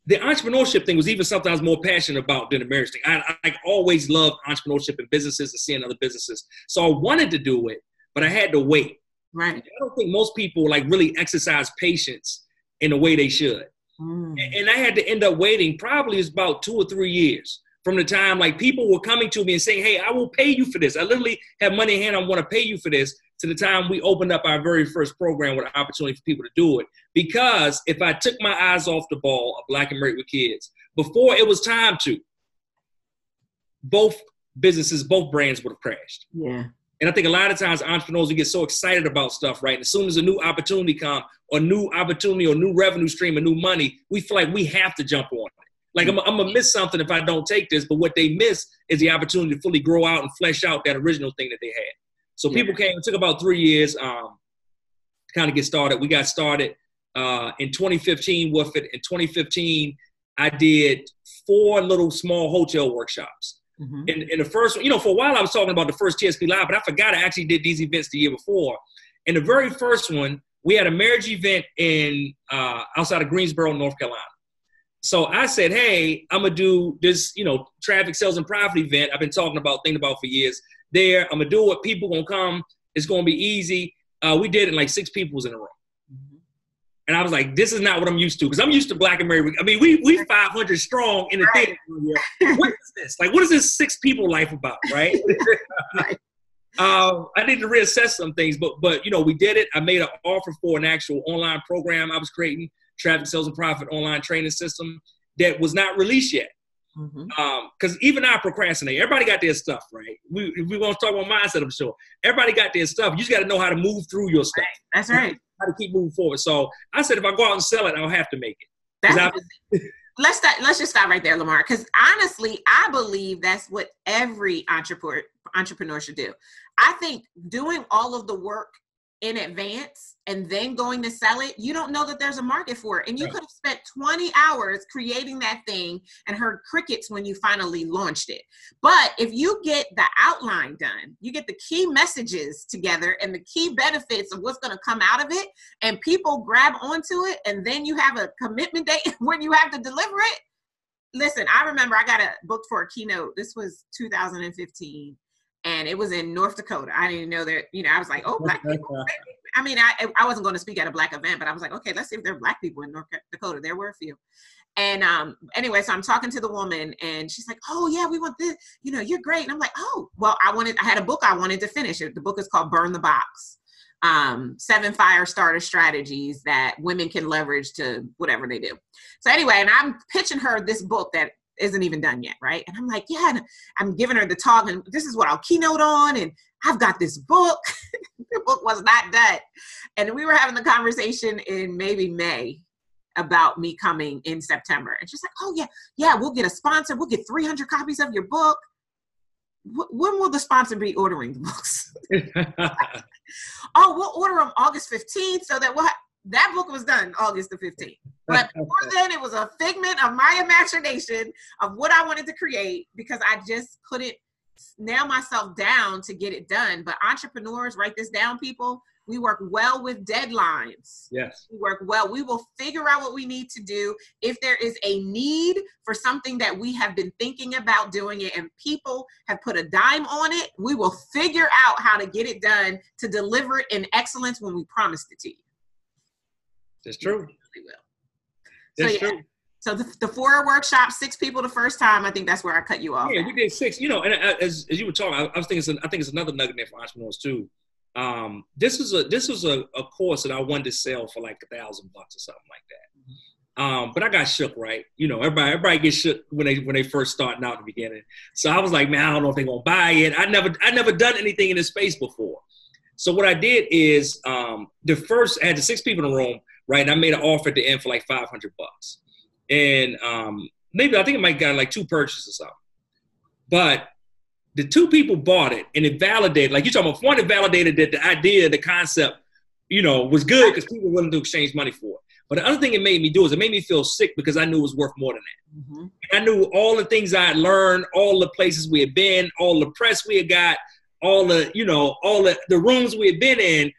the entrepreneurship thing was even something I was more passionate about than the marriage thing. I, I, I always loved entrepreneurship and businesses and seeing other businesses. So I wanted to do it, but I had to wait. Right. I don't think most people like really exercise patience in the way they should. Mm. And, and I had to end up waiting probably it's about two or three years from the time like people were coming to me and saying, hey, I will pay you for this. I literally have money in hand. I want to pay you for this. To the time we opened up our very first program with an opportunity for people to do it. Because if I took my eyes off the ball of Black and Married with Kids, before it was time to, both businesses, both brands would have crashed. Yeah. And I think a lot of times entrepreneurs, we get so excited about stuff, right? And as soon as a new opportunity comes or new opportunity or new revenue stream or new money, we feel like we have to jump on it. Like I'm, I'm going to miss something if I don't take this. But what they miss is the opportunity to fully grow out and flesh out that original thing that they had. So yeah. people came, it took about three years um, to kind of get started. We got started uh, in twenty fifteen with it. In twenty fifteen, I did four little small hotel workshops. Mm-hmm. And, and the first one, you know, for a while I was talking about the first T S P Live, but I forgot I actually did these events the year before. And the very first one, we had a marriage event in uh, outside of Greensboro, North Carolina. So I said, hey, I'm going to do this, you know, traffic, sales, and profit event I've been talking about, thinking about for years there. I'm going to do it. People going to come. It's going to be easy. Uh, we did it and like six people was in a room. Mm-hmm. And I was like, this is not what I'm used to, because I'm used to Black and Married. I mean, we we five hundred strong in the right. thing. What is this? Like, what is this six people life about, right? right. Uh, I need to reassess some things, but, but you know, we did it. I made an offer for an actual online program I was creating, Traffic, Sales, and Profit online training system that was not released yet. Mm-hmm. Um, because even I procrastinate. Everybody got their stuff, right? We we won't talk about mindset, I'm sure. Everybody got their stuff. You just got to know how to move through your stuff. Right. That's right. How to keep moving forward. So I said, if I go out and sell it, I'll have to make it. That's I, let's start, let's just stop right there, Lamar. Because honestly, I believe that's what every entrepreneur entrepreneur should do. I think doing all of the work in advance and then going to sell it, you don't know that there's a market for it. And you right. could have spent twenty hours creating that thing and heard crickets when you finally launched it. But if you get the outline done, you get the key messages together and the key benefits of what's going to come out of it, and people grab onto it, and then you have a commitment date when you have to deliver it. Listen, I remember I got a booked for a keynote. This was two thousand fifteen. And it was in North Dakota. I didn't even know that, you know, I was like, oh, black people. I mean, I, I wasn't going to speak at a black event, but I was like, okay, let's see if there are black people in North Dakota. There were a few. And um, anyway, so I'm talking to the woman and she's like, oh yeah, we want this, you know, you're great. And I'm like, oh, well, I wanted, I had a book I wanted to finish. The book is called Burn the Box, um, seven fire starter strategies that women can leverage to whatever they do. So anyway, and I'm pitching her this book that isn't even done yet, right? And I'm like, yeah, and I'm giving her the talk, and this is what I'll keynote on, and I've got this book. The book was not done. And we were having the conversation in maybe May about me coming in September. And she's like, oh yeah, yeah, we'll get a sponsor. We'll get three hundred copies of your book. W- when will the sponsor be ordering the books? Oh, we'll order them August fifteenth so that we'll ha- that book was done August the fifteenth. But before then, it was a figment of my imagination of what I wanted to create, because I just couldn't nail myself down to get it done. But entrepreneurs, write this down, people. We work well with deadlines. Yes. We work well. We will figure out what we need to do. If there is a need for something that we have been thinking about doing it and people have put a dime on it, we will figure out how to get it done to deliver it in excellence when we promised it to you. That's true. Really will. So, that's yeah. true. So the, the four workshops, six people the first time. I think that's where I cut you off. Yeah, at. We did six. You know, and I, as as you were talking, I, I was thinking. I think it's another nugget there for entrepreneurs too. Um, this is a this was a, a course that I wanted to sell for like a thousand bucks or something like that. Um, but I got shook, right? You know, everybody everybody gets shook when they when they first starting out in the beginning. So I was like, man, I don't know if they're gonna buy it. I never I never done anything in this space before. So what I did is um, the first I had the six people in the room. Right. And I made an offer at the end for like five hundred bucks. And um, maybe I think it might have gotten like two purchases or something. But the two people bought it and it validated, like you're talking about, one, it validated that the idea, the concept, you know, was good because people were willing to exchange money for it. But the other thing it made me do is it made me feel sick because I knew it was worth more than that. Mm-hmm. And I knew all the things I had learned, all the places we had been, all the press we had got, all the, you know, all the, the rooms we had been in,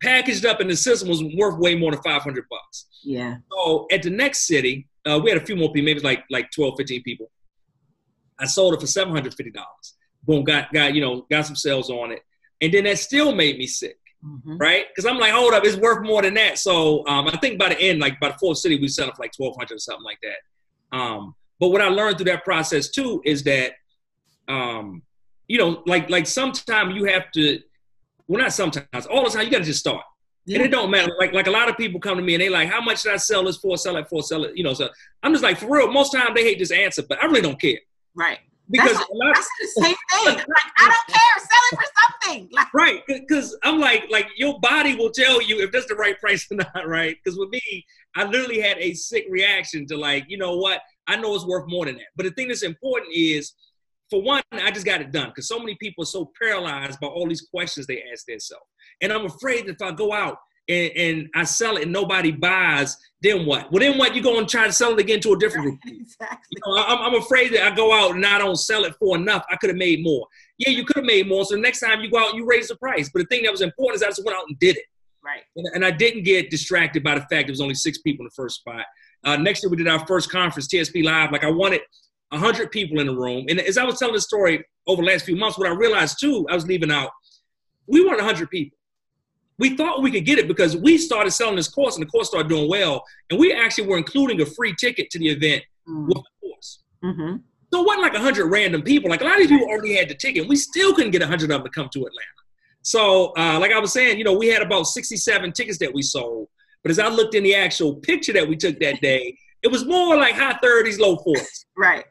packaged up in the system was worth way more than five hundred bucks. Yeah. So at the next city, uh, we had a few more people, maybe like like twelve, fifteen people. I sold it for seven hundred fifty dollars. Boom, got, got, you know, got some sales on it. And then that still made me sick, mm-hmm. right? Because I'm like, hold up, it's worth more than that. So um, I think by the end, like by the fourth city, we set up like twelve hundred or something like that. Um, but what I learned through that process too is that, um, you know, like like sometimes you have to, well, not sometimes. All the time, you got to just start. Yeah. And it don't matter. Like, like a lot of people come to me and they like, how much should I sell this for, sell it for, sell it? You know, so I'm just like, for real, most time they hate this answer, but I really don't care. Right. Because that's, a, a lot that's of, the same thing. Like, I don't care. Sell it for nothing. Like, right, because I'm like, like your body will tell you if that's the right price or not, right? Because with me, I literally had a sick reaction to like, you know what? I know it's worth more than that. But the thing that's important is, for one, I just got it done because so many people are so paralyzed by all these questions they ask themselves. And I'm afraid that if I go out and, and I sell it and nobody buys, then what? Well, then what? You go and try to sell it again to a different group. Right, exactly. You know, I'm, I'm afraid that I go out and I don't sell it for enough. I could have made more. Yeah, you could have made more. So next time you go out, you raise the price. But the thing that was important is I just went out and did it. Right. And, and I didn't get distracted by the fact there was only six people in the first spot. Uh, next year, we did our first conference, T S P Live. Like I wanted one hundred people in the room. And as I was telling the story over the last few months, what I realized too, I was leaving out, we wanted one hundred people. We thought we could get it because we started selling this course and the course started doing well. And we actually were including a free ticket to the event mm. with the course. Mm-hmm. So it wasn't like one hundred random people. Like a lot of these people already had the ticket. We still couldn't get one hundred of them to come to Atlanta. So uh, like I was saying, you know, we had about sixty-seven tickets that we sold. But as I looked in the actual picture that we took that day, it was more like high thirties, low forties. Right.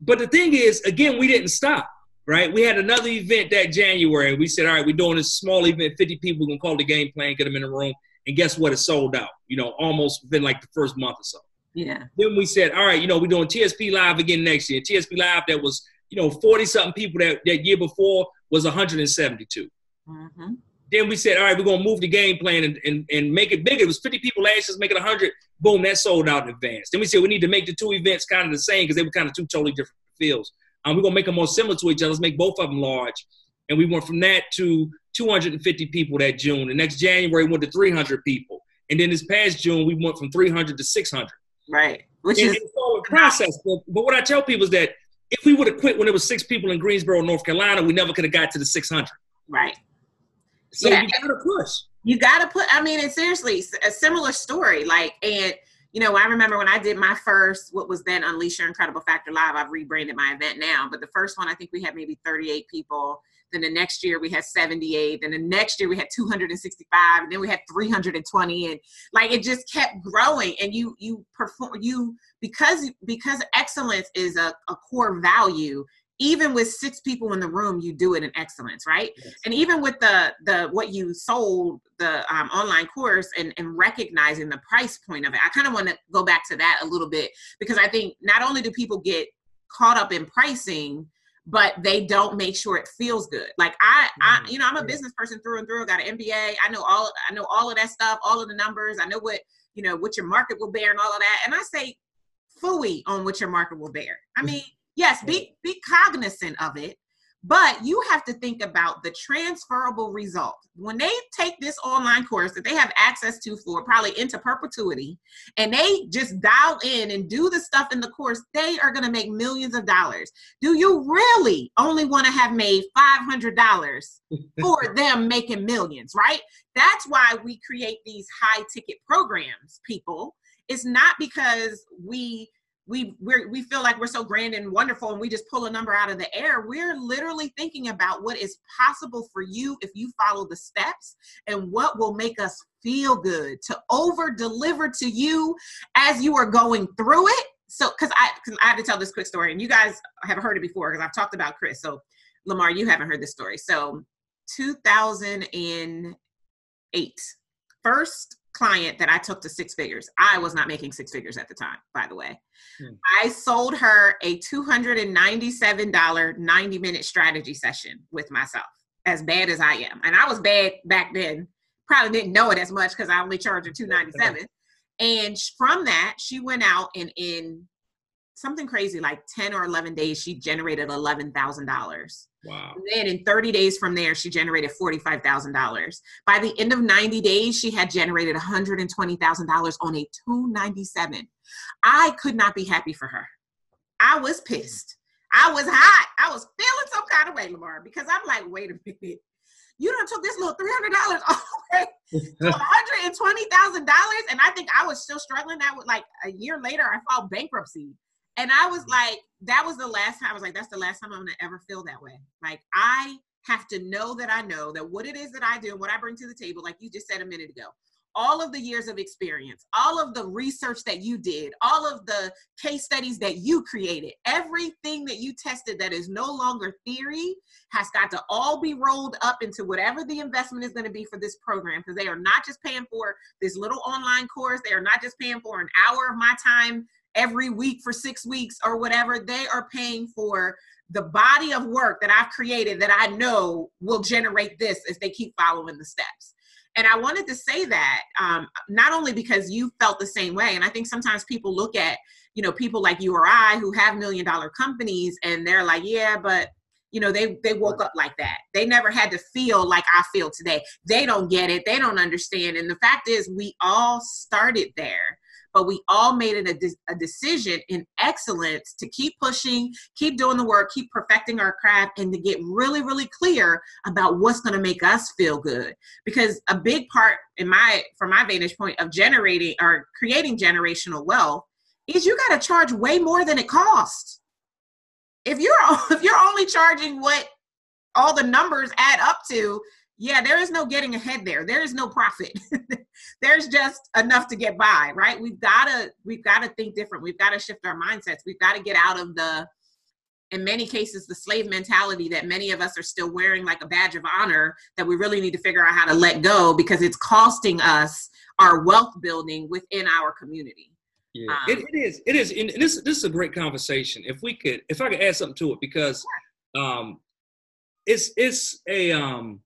But the thing is, again, we didn't stop, right? We had another event that January. We said, all right, we're doing this small event, fifty people, we're going to call the game plan, get them in the room. And guess what? It sold out, you know, almost within like the first month or so. Yeah. Then we said, all right, you know, we're doing T S P Live again next year. T S P Live that was, you know, forty-something people that, that year before was one hundred seventy-two. Mm-hmm. Then we said, all right, we're going to move the game plan and, and, and make it bigger. It was fifty people last year, make it one hundred. Boom, that sold out in advance. Then we said we need to make the two events kind of the same because they were kind of two totally different fields. Um, we're going to make them more similar to each other. Let's make both of them large. And we went from that to two hundred fifty people that June. The next January, we went to three hundred people. And then this past June, we went from three hundred to six hundred. Right. Which and is a process. But, but what I tell people is that if we would have quit when there was six people in Greensboro, North Carolina, we never could have got to the six hundred. Right. So yeah, you gotta push. You gotta put, I mean, and seriously, a similar story. Like, and, you know, I remember when I did my first, what was then Unleash Your Incredible Factor Live, I've rebranded my event now. But the first one, I think we had maybe thirty-eight people. Then the next year we had seventy-eight. Then the next year we had two hundred sixty-five. And then we had three hundred twenty. And like, it just kept growing. And you, you perform, you, because, because excellence is a, a core value. Even with six people in the room, you do it in excellence, right? Yes. And even with the the what you sold, the um, online course and, and recognizing the price point of it, I kind of want to go back to that a little bit because I think not only do people get caught up in pricing, but they don't make sure it feels good. Like I, mm-hmm. I you know, I'm a business person through and through. I got an M B A. I know all I know all of that stuff, all of the numbers. I know what you know what your market will bear and all of that. And I say, phooey on what your market will bear. I mean. Yes, be, be cognizant of it, but you have to think about the transferable result. When they take this online course that they have access to for probably into perpetuity, and they just dial in and do the stuff in the course, they are going to make millions of dollars. Do you really only want to have made five hundred dollars for them making millions, right? That's why we create these high ticket programs, people. It's not because we... We we're, we feel like we're so grand and wonderful and we just pull a number out of the air. We're literally thinking about what is possible for you if you follow the steps and what will make us feel good to over deliver to you as you are going through it. So, cause I, cause I have to tell this quick story and you guys have heard it before cause I've talked about Chris. So Lamar, you haven't heard this story. So two thousand eight, first client that I took to six figures. I was not making six figures at the time, by the way. Hmm. I sold her a two hundred ninety-seven dollars ninety minute strategy session with myself, as bad as I am. And I was bad back then, probably didn't know it as much because I only charged her two hundred ninety-seven dollars. And from that, she went out and in something crazy, like ten or eleven days, she generated eleven thousand dollars. Wow. And then in thirty days from there, she generated forty-five thousand dollars. By the end of ninety days, she had generated one hundred twenty thousand dollars on a two hundred ninety-seven dollars. I could not be happy for her. I was pissed. I was hot. I was feeling some kind of way, Lamar, because I'm like, wait a minute. You done took this little three hundred dollars all the way to one hundred twenty thousand dollars. And I think I was still struggling. That was like a year later, I filed bankruptcy. And I was like, that was the last time. I was like, that's the last time I'm going to ever feel that way. Like, I have to know that I know that what it is that I do and what I bring to the table, like you just said a minute ago, all of the years of experience, all of the research that you did, all of the case studies that you created, everything that you tested that is no longer theory has got to all be rolled up into whatever the investment is going to be for this program, because they are not just paying for this little online course. They are not just paying for an hour of my time every week for six weeks or whatever. They are paying for the body of work that I've created that I know will generate this if they keep following the steps. And I wanted to say that um, not only because you felt the same way, and I think sometimes people look at, you know, people like you or I who have million dollar companies and they're like, yeah, but, you know, they, they woke up like that. They never had to feel like I feel today. They don't get it. They don't understand. And the fact is we all started there, but we all made it a, de- a decision in excellence to keep pushing, keep doing the work, keep perfecting our craft, and to get really, really clear about what's going to make us feel good. Because a big part, in my, from my vantage point, of generating or creating generational wealth is you got to charge way more than it costs. If you're if you're only charging what all the numbers add up to, yeah, there is no getting ahead there. There is no profit. There's just enough to get by, right? We've got to, we've got to think different. We've got to shift our mindsets. We've got to get out of the, in many cases, the slave mentality that many of us are still wearing like a badge of honor, that we really need to figure out how to let go, because it's costing us our wealth building within our community. Yeah, um, it, it is. It is. And this, this is a great conversation. If we could, if I could add something to it, because um, it's, it's a, um,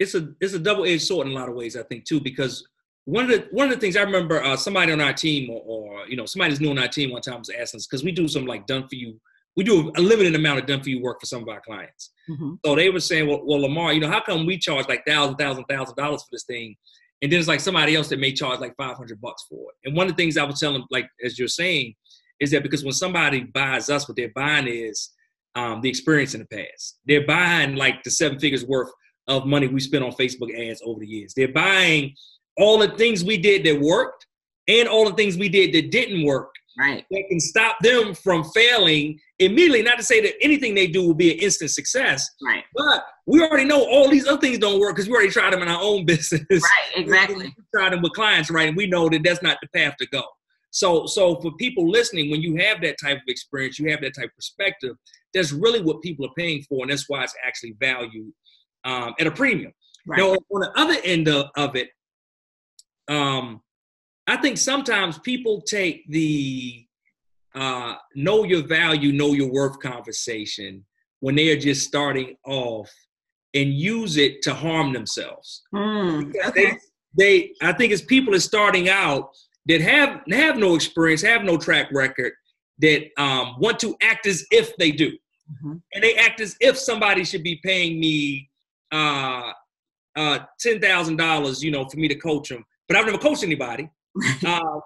It's a it's a double-edged sword in a lot of ways, I think, too, because one of the one of the things I remember uh, somebody on our team or, or you know somebody's new on our team one time was asking us, because we do some like done for you, we do a limited amount of done for you work for some of our clients. Mm-hmm. So they were saying, well, well, Lamar, you know, how come we charge like thousand, thousand, thousand dollars for this thing, and then it's like somebody else that may charge like five hundred bucks for it? And one of the things I was telling, like as you're saying, is that because when somebody buys us, what they're buying is um, the experience in the past. They're buying like the seven figures worth of money we spent on Facebook ads over the years. They're buying all the things we did that worked and all the things we did that didn't work. Right. That can stop them from failing immediately. Not to say that anything they do will be an instant success. Right. But we already know all these other things don't work because we already tried them in our own business. Right, exactly. We tried them with clients, right? And we know that that's not the path to go. So, so for people listening, when you have that type of experience, you have that type of perspective, that's really what people are paying for. And that's why it's actually valued Um, at a premium. Right. Now, on the other end of, of it, um, I think sometimes people take the uh, know your value, know your worth conversation when they are just starting off and use it to harm themselves. Mm, okay. they, they, I think it's people that starting out that have, have no experience, have no track record, that um, want to act as if they do. Mm-hmm. And they act as if somebody should be paying me Uh, uh, ten thousand dollars, you know, for me to coach them. But I've never coached anybody. uh,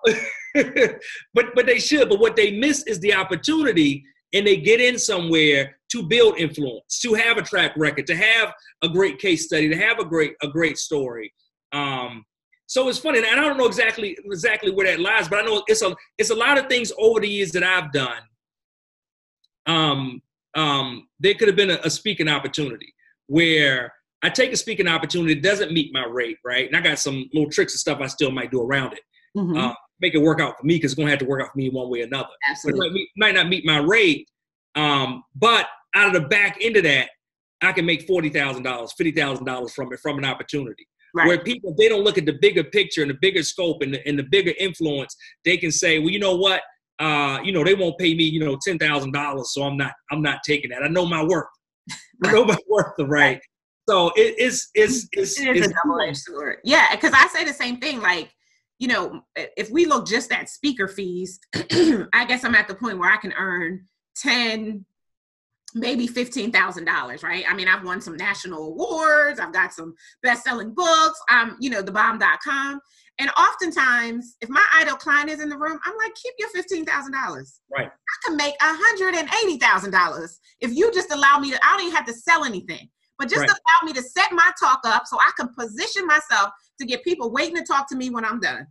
but but they should. But what they miss is the opportunity, and they get in somewhere to build influence, to have a track record, to have a great case study, to have a great a great story. Um, so it's funny, and I don't know exactly exactly where that lies, but I know it's a it's a lot of things over the years that I've done. Um, um, there could have been a, a speaking opportunity where I take a speaking opportunity, it doesn't meet my rate, right? And I got some little tricks and stuff I still might do around it. Mm-hmm. Uh, make it work out for me, because it's going to have to work out for me one way or another. Absolutely. But it might, meet, might not meet my rate, um, but out of the back end of that, I can make forty thousand dollars, fifty thousand dollars from it, from an opportunity. Right. Where people, if they don't look at the bigger picture and the bigger scope and the, and the bigger influence, they can say, well, you know what? Uh, you know, they won't pay me, you know, ten thousand dollars, so I'm not, I'm not taking that. I know my worth. Nobody worth the right. So it, it's it's it's it is it's a double-edged sword. Yeah, because I say the same thing. Like, you know, if we look just at speaker fees, I guess I'm at the point where I can earn ten, maybe fifteen thousand dollars. Right? I mean, I've won some national awards. I've got some best-selling books. I'm, you know, the bomb dot com. And oftentimes, if my ideal client is in the room, I'm like, keep your fifteen thousand dollars. Right. I can make one hundred eighty thousand dollars if you just allow me to, I don't even have to sell anything, but just right. allow me to set my talk up so I can position myself to get people waiting to talk to me when I'm done.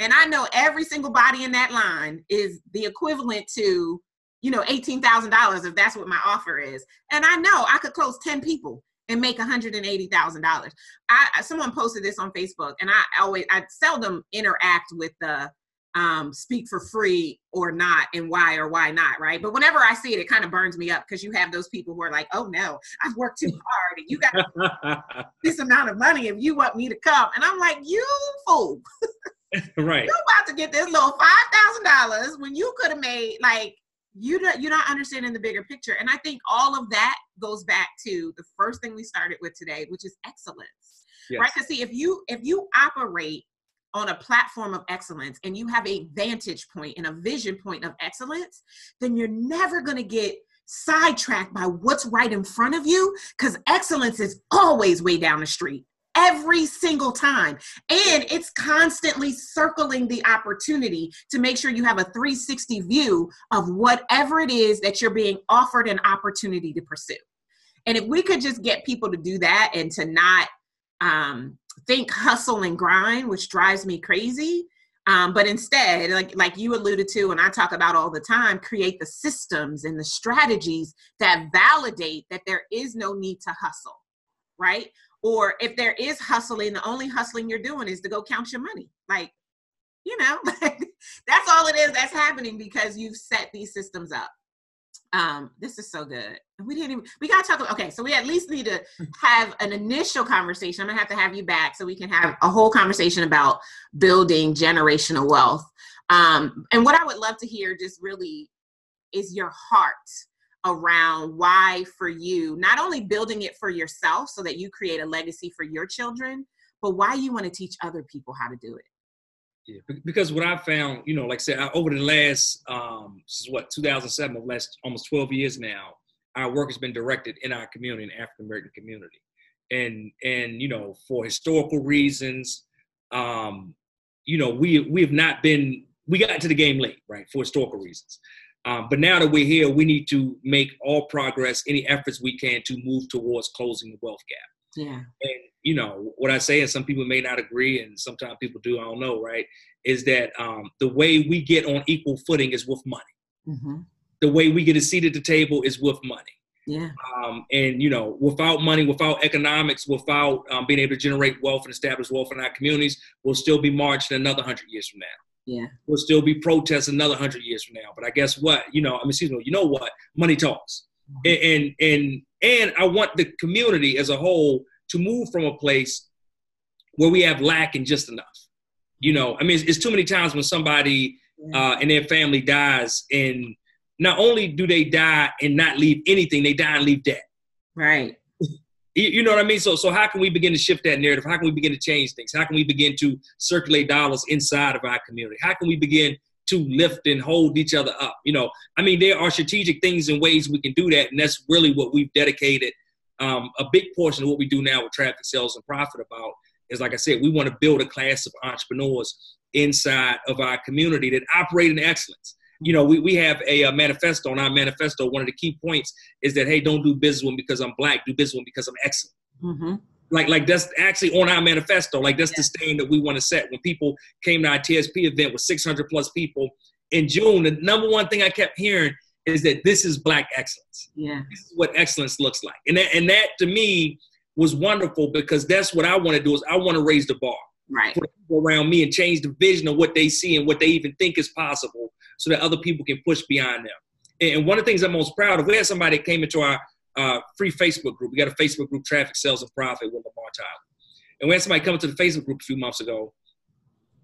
And I know every single body in that line is the equivalent to, you know, eighteen thousand dollars if that's what my offer is. And I know I could close ten people and make one hundred eighty thousand dollars. I, someone posted this on Facebook, and I always, I seldom interact with the um, speak for free or not and why or why not, right? But whenever I see it, it kind of burns me up, because you have those people who are like, oh no, I've worked too hard and you got this amount of money if you want me to come. And I'm like, you fool. Right. You're about to get this little five thousand dollars when you could have made, like, you don't, you're not understanding the bigger picture. And I think all of that goes back to the first thing we started with today, which is excellence, yes. Right? Because see, if you, if you operate on a platform of excellence and you have a vantage point and a vision point of excellence, then you're never going to get sidetracked by what's right in front of you, because excellence is always way down the street. Every single time. And it's constantly circling the opportunity to make sure you have a three sixty view of whatever it is that you're being offered an opportunity to pursue. And if we could just get people to do that and to not um, think hustle and grind, which drives me crazy. Um, but instead, like, like you alluded to, and I talk about all the time, create the systems and the strategies that validate that there is no need to hustle, right? Or if there is hustling, the only hustling you're doing is to go count your money. Like, you know, like, that's all it is that's happening, because you've set these systems up. Um, this is so good. We didn't even, we got to talk about, okay, so we at least need to have an initial conversation. I'm going to have to have you back so we can have a whole conversation about building generational wealth. Um, and what I would love to hear just really is your heart around why for you, not only building it for yourself so that you create a legacy for your children, but why you want to teach other people how to do it. Yeah, because what I found, you know, like I said, I, over the last, um, this is what, two thousand seven, over the last almost twelve years now, our work has been directed in our community, in the African-American community. And, and you know, for historical reasons, um, you know, we, we have not been, we got into the game late, right, for historical reasons. Um, but now that we're here, we need to make all progress, any efforts we can to move towards closing the wealth gap. Yeah. And, you know, what I say, and some people may not agree, and sometimes people do, I don't know, right, is that um, the way we get on equal footing is with money. Mm-hmm. The way we get a seat at the table is with money. Yeah. Um, and, you know, without money, without economics, without um, being able to generate wealth and establish wealth in our communities, we'll still be marching another one hundred years from now. Yeah. We'll still be protesting another one hundred years from now. But I guess what, you know, I mean, excuse me, you know what? Money talks. Mm-hmm. And, and, and I want the community as a whole to move from a place where we have lack and just enough. You know, I mean, it's, it's too many times when somebody yeah. uh, and their family dies, and not only do they die and not leave anything, they die and leave debt. Right. You know what I mean? So so how can we begin to shift that narrative? How can we begin to change things? How can we begin to circulate dollars inside of our community? How can we begin to lift and hold each other up? You know, I mean, there are strategic things and ways we can do that. And that's really what we've dedicated um, a big portion of what we do now with Traffic Sales and Profit about is, like I said, we want to build a class of entrepreneurs inside of our community that operate in excellence. You know, we, we have a, a manifesto, and our manifesto, one of the key points is that, hey, don't do business with me because I'm black, do business with me because I'm excellent. Mm-hmm. Like, like that's actually on our manifesto. Like that's yeah. the stand that we want to set. When people came to our T S P event with six hundred plus people in June, the number one thing I kept hearing is that this is black excellence. Yeah. This is what excellence looks like. And that, and that to me was wonderful, because that's what I want to do is I want to raise the bar. Right. For the people around me and change the vision of what they see and what they even think is possible, so that other people can push beyond them. And one of the things I'm most proud of, we had somebody that came into our uh, free Facebook group. We got a Facebook group, Traffic Sales and Profit with Lamar Tyler. And we had somebody come into the Facebook group a few months ago,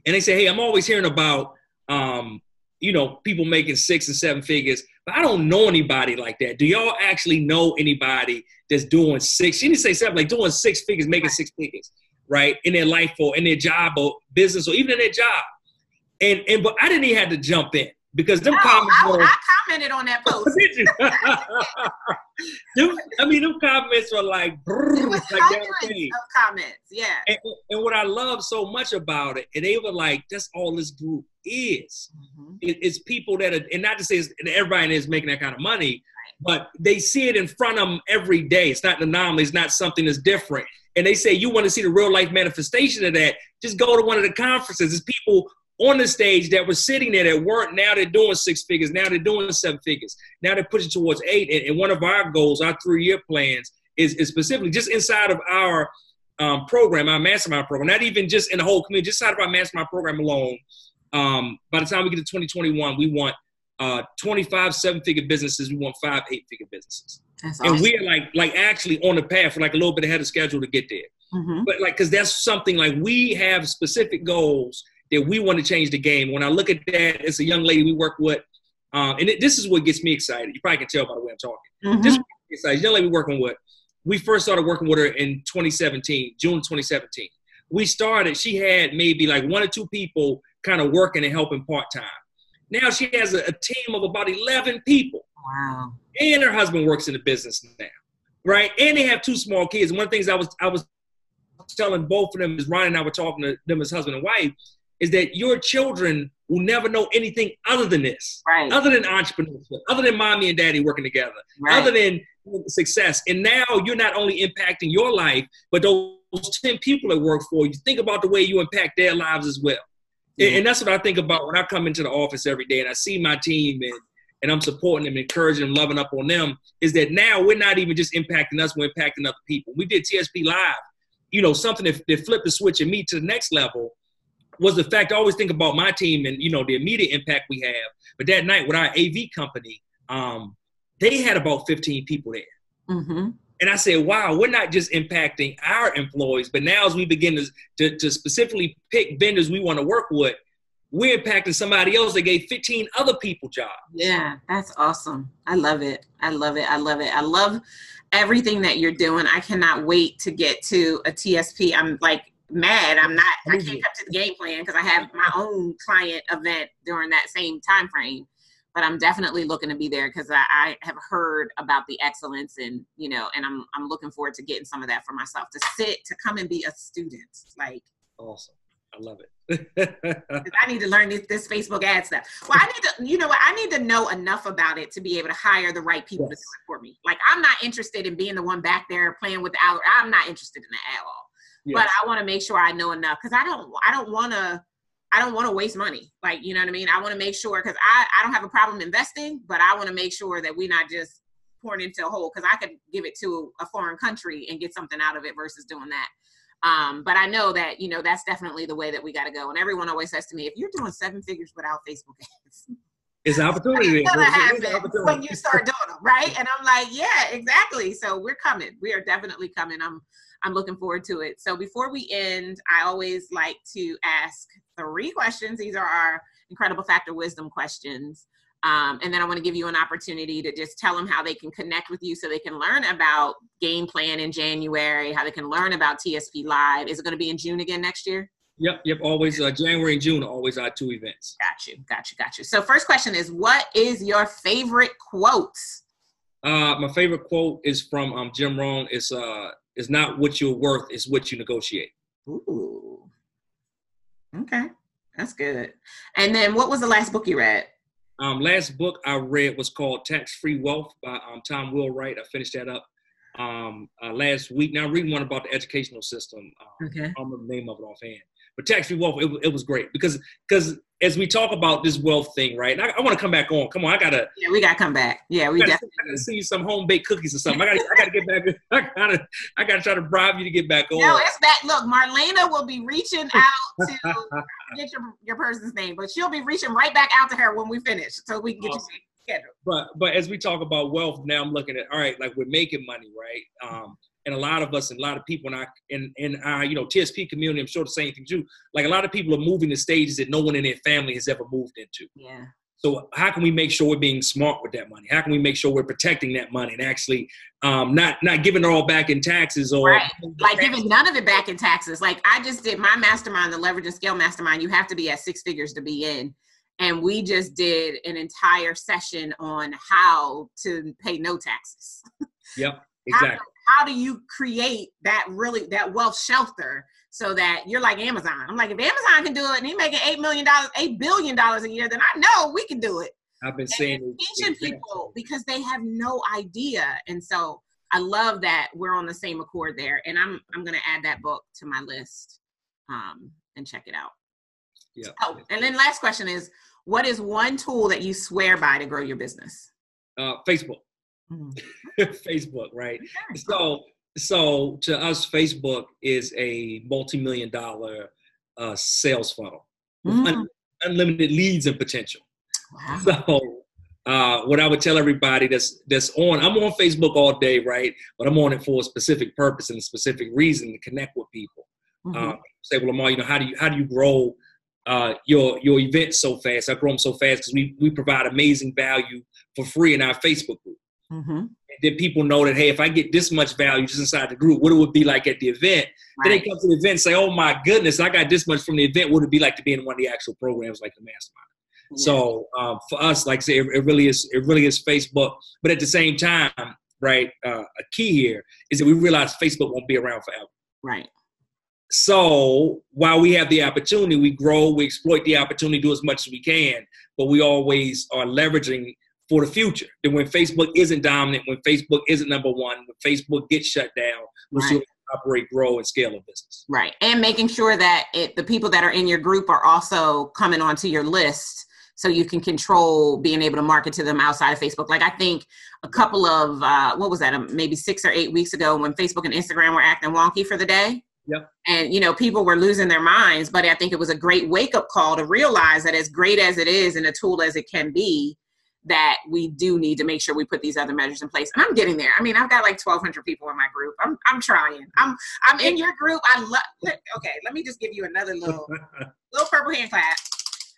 and they said, hey, I'm always hearing about, um, you know, people making six and seven figures, but I don't know anybody like that. Do y'all actually know anybody that's doing six? She didn't say seven, like doing six figures, making six figures. Right, in their life or in their job or business or even in their job. And and but I didn't even have to jump in, because them no, comments I, were, I commented on that post. Did you? them, I mean, them comments were like, brrr, like that thing. Comments, yeah. And, and what I love so much about it, and they were like, that's all this group is. Mm-hmm. It, it's people that are, and not to say it's, everybody is making that kind of money, but they see it in front of them every day. It's not an anomaly. It's not something that's different. And they say, you want to see the real life manifestation of that, just go to one of the conferences. There's people on the stage that were sitting there that weren't. Now they're doing six figures. Now they're doing seven figures. Now they're pushing towards eight. And, and one of our goals, our three-year plans, is, is specifically just inside of our um, program, our mastermind program, not even just in the whole community, just inside of our mastermind program alone. Um, by the time we get to twenty twenty-one, we want uh, twenty-five seven-figure businesses. We want five eight-figure businesses. That's awesome. And we're like, like actually on the path. We're like a little bit ahead of schedule to get there. Mm-hmm. But like, cause that's something like we have specific goals that we want to change the game. When I look at that, it's a young lady we work with. Um, and it, this is what gets me excited. You probably can tell by the way I'm talking. Mm-hmm. This is what gets me excited. Young lady we're working with, we first started working with her in twenty seventeen, June twenty seventeen. We started, she had maybe like one or two people kind of working and helping part-time. Now she has a, a team of about eleven people. Wow. And her husband works in the business now, right? And they have two small kids. One of the things I was I was telling both of them, is Ronnie and I were talking to them as husband and wife, is that your children will never know anything other than this, right? Other than entrepreneurship, other than mommy and daddy working together, right? Other than success. And now you're not only impacting your life, but those ten people that work for you, think about the way you impact their lives as well. Mm-hmm. And that's what I think about when I come into the office every day and I see my team and, and I'm supporting them, encouraging them, loving up on them, is that now we're not even just impacting us, we're impacting other people. We did T S P Live. You know, something that, that flipped the switch and me to the next level was the fact I always think about my team and, you know, the immediate impact we have. But that night with our A V company, um, they had about fifteen people there. Mm-hmm. And I said, wow, we're not just impacting our employees, but now as we begin to, to, to specifically pick vendors we want to work with, we're impacting somebody else that gave fifteen other people jobs. Yeah, that's awesome. I love it. I love it. I love it. I love everything that you're doing. I cannot wait to get to a T S P. I'm like mad. I'm not, I can't come to the game plan because I have my own client event during that same time frame. But I'm definitely looking to be there because I, I have heard about the excellence and, you know, and I'm I'm looking forward to getting some of that for myself to sit, to come and be a student. Like, awesome. I love it. I need to learn this, this Facebook ad stuff. Well, I need to, you know what? I need to know enough about it to be able to hire the right people yes. to support me. Like, I'm not interested in being the one back there playing with the hour. I'm not interested in that at all, yes. but I want to make sure I know enough. Cause I don't, I don't want to, I don't want to waste money. Like, you know what I mean? I want to make sure, because I, I don't have a problem investing, but I want to make sure that we're not just pouring into a hole, because I could give it to a foreign country and get something out of it versus doing that. Um, but I know that, you know, that's definitely the way that we got to go. And everyone always says to me, if you're doing seven figures without Facebook ads, it's an opportunity. It's gonna happen when you start doing them, right? And I'm like, yeah, exactly. So we're coming. We are definitely coming. I'm I'm looking forward to it. So before we end, I always like to ask three questions. These are our Incredible Factor Wisdom questions. Um, and then I want to give you an opportunity to just tell them how they can connect with you so they can learn about Game Plan in January, how they can learn about T S P Live. Is it going to be in June again next year? Yep, yep. Always uh, January and June are always our two events. Got you, got you, got you. So first question is, what is your favorite quote? Uh, my favorite quote is from um, Jim Rohn. It's, uh, it's not what you're worth, it's what you negotiate. Ooh. Okay, that's good. And then what was the last book you read? Um, last book I read was called Tax-Free Wealth by um, Tom Wheelright. I finished that up um, uh, last week. Now I'm reading one about the educational system. Um, okay. I don't remember the name of it offhand. But Tax-Free Wealth, it, it was great because because as we talk about this wealth thing, right? And I, I want to come back on. Come on, I gotta. Yeah, we gotta come back. Yeah, we I gotta, definitely. I gotta see you some home baked cookies or something. I gotta, I gotta get back. I gotta, I gotta try to bribe you to get back on. No, it's back. Look, Marlena will be reaching out to get your your person's name, but she'll be reaching right back out to her when we finish, so we can get awesome. You scheduled. But but as we talk about wealth, now I'm looking at all right, like we're making money, right? Um, And a lot of us and a lot of people in our, in, in our, you know, T S P community, I'm sure the same thing too. Like a lot of people are moving to stages that no one in their family has ever moved into. Yeah. So how can we make sure we're being smart with that money? How can we make sure we're protecting that money and actually um, not, not giving it all back in taxes? Or right. Like taxes. Giving none of it back in taxes. Like I just did my mastermind, the Leverage and Scale Mastermind. You have to be at six figures to be in. And we just did an entire session on how to pay no taxes. Yep, exactly. How do you create that really, that wealth shelter so that you're like Amazon? I'm like, if Amazon can do it and he's making eight million dollars, eight billion dollars a year, then I know we can do it. I've been saying it. People because they have no idea. And so I love that we're on the same accord there. And I'm, I'm going to add that book to my list um, and check it out. Yeah. Oh, and then last question is, what is one tool that you swear by to grow your business? Uh, Facebook. Mm-hmm. Facebook, right? Yeah. So, so to us, Facebook is a multi-million dollar uh, sales funnel, mm-hmm. with un- unlimited leads and potential. Wow. So, uh, what I would tell everybody that's that's on, I'm on Facebook all day, right? But I'm on it for a specific purpose and a specific reason to connect with people. Mm-hmm. Uh, say, well, Lamar, you know, how do you how do you grow uh, your your events so fast? I grow them so fast because we we provide amazing value for free in our Facebook group. Mm-hmm. And then people know that, hey, if I get this much value just inside the group, what it would be like at the event. Right. Then they come to the event and say, oh my goodness, I got this much from the event. What would it be like to be in one of the actual programs like the Mastermind? Mm-hmm. So um, for us, like I say, it, it really is, it really is Facebook. But at the same time, right, uh, a key here is that we realize Facebook won't be around forever. Right. So while we have the opportunity, we grow, we exploit the opportunity, do as much as we can, but we always are leveraging for the future. Then when Facebook isn't dominant, when Facebook isn't number one, when Facebook gets shut down, we'll right. see it operate, grow, and scale a business. Right. And making sure that it, the people that are in your group are also coming onto your list so you can control being able to market to them outside of Facebook. Like I think a couple of, uh, what was that, um, maybe six or eight weeks ago when Facebook and Instagram were acting wonky for the day. Yep. And, you know, people were losing their minds, but I think it was a great wake-up call to realize that as great as it is and a tool as it can be, that we do need to make sure we put these other measures in place. And I'm getting there. I mean, I've got like twelve hundred people in my group. I'm I'm trying. I'm I'm in your group. I love, okay, let me just give you another little, little purple hand clap,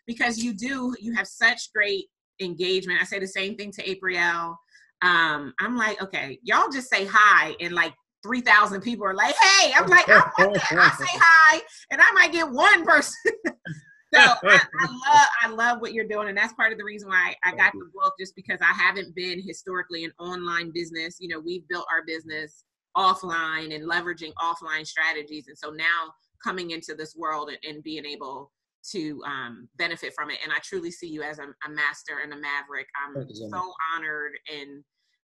because you do, you have such great engagement. I say the same thing to April. Um, I'm like, okay, y'all just say hi, and like three thousand people are like, hey. I'm like, I want that. I say hi, and I might get one person. So I, I love I love what you're doing, and that's part of the reason why I got the book, just because I haven't been historically an online business. You know, we've built our business offline and leveraging offline strategies, and so now coming into this world and, and being able to um, benefit from it. And I truly see you as a, a master and a maverick. I'm so honored and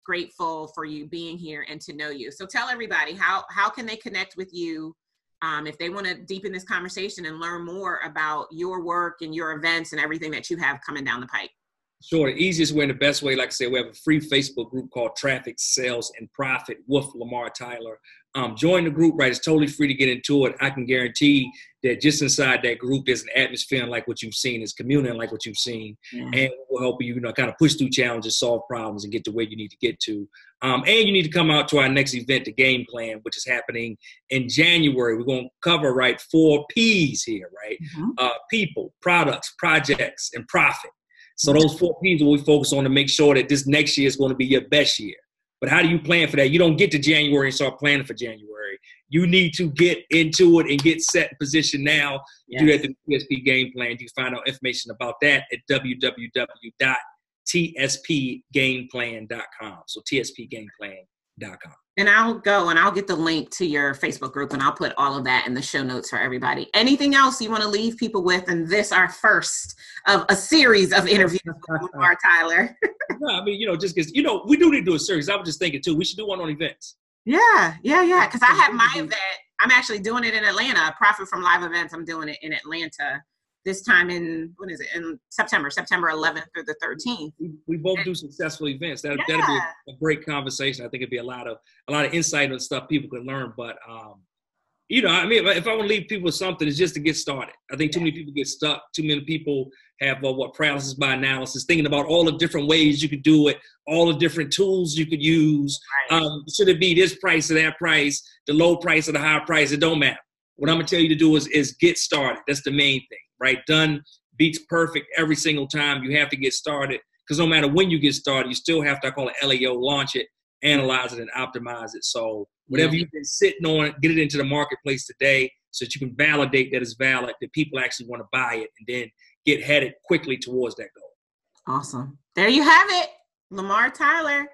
grateful for you being here and to know you. So tell everybody, how how can they connect with you? Um, if they want to deepen this conversation and learn more about your work and your events and everything that you have coming down the pike. Sure. The easiest way and the best way, like I said, we have a free Facebook group called Traffic, Sales, and Profit with Lamar Tyler. Um, join the group, right? It's totally free to get into it. I can guarantee that just inside that group, there's an atmosphere like what you've seen, it's community like what you've seen. Mm-hmm. And we'll help you, you know, kind of push through challenges, solve problems, and get to where you need to get to. Um, and you need to come out to our next event, the Game Plan, which is happening in January. We're going to cover, right, four P's here, right? Mm-hmm. Uh, people, products, projects, and profit. So those four P's will we focus on to make sure that this next year is going to be your best year. But how do you plan for that? You don't get to January and start planning for January. You need to get into it and get set in position now. Yes. Do that through the T S P Game Plan. You can find out information about that at w w w dot t s p game plan dot com. So t s p game plan dot com. And I'll go and I'll get the link to your Facebook group, and I'll put all of that in the show notes for everybody. Anything else you want to leave people with? And this, our first of a series of interviews with Lamar Tyler. No, I mean, you know, just because, you know, we do need to do a series. I was just thinking, too, we should do one on events. Yeah, yeah, yeah. Because I have my event. I'm actually doing it in Atlanta. Profit from Live Events. I'm doing it in Atlanta this time in, what is it, in September, September eleventh through the thirteenth. We, we both do successful events. That, yeah. That'd be a, a great conversation. I think it'd be a lot of a lot of insight on stuff people can learn. But, um, you know, I mean, if I want to leave people with something, it's just to get started. I think too many people get stuck. Too many people have uh, what paralysis by analysis, thinking about all the different ways you could do it, all the different tools you could use. Right. Um, should it be this price or that price, the low price or the high price? It don't matter. What I'm going to tell you to do is, is get started. That's the main thing. Right? Done beats perfect every single time. You have to get started, because no matter when you get started, you still have to, I call it L A O, launch it, analyze it, and optimize it. So whatever yeah. you've been sitting on, get it into the marketplace today so that you can validate that it's valid, that people actually want to buy it, and then get headed quickly towards that goal. Awesome. There you have it. Lamar Tyler.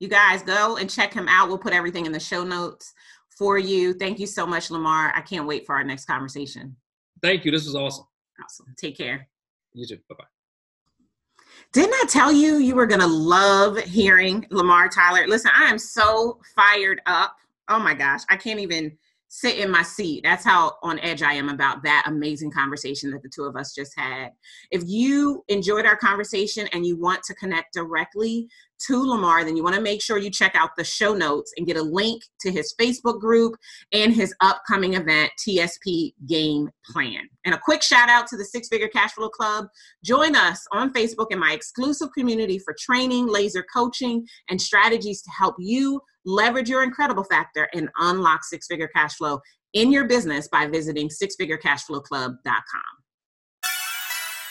You guys go and check him out. We'll put everything in the show notes for you. Thank you so much, Lamar. I can't wait for our next conversation. Thank you. This was awesome. Awesome. Take care. You too. Bye-bye. Didn't I tell you you were going to love hearing Lamar Tyler? Listen, I am so fired up. Oh my gosh. I can't even sit in my seat. That's how on edge I am about that amazing conversation that the two of us just had. If you enjoyed our conversation and you want to connect directly to Lamar, then you want to make sure you check out the show notes and get a link to his Facebook group and his upcoming event, T S P Game Plan. And a quick shout out to the Six Figure Cashflow Club. Join us on Facebook in my exclusive community for training, laser coaching, and strategies to help you leverage your incredible factor and unlock six-figure cash flow in your business by visiting six figure cash flow club dot com.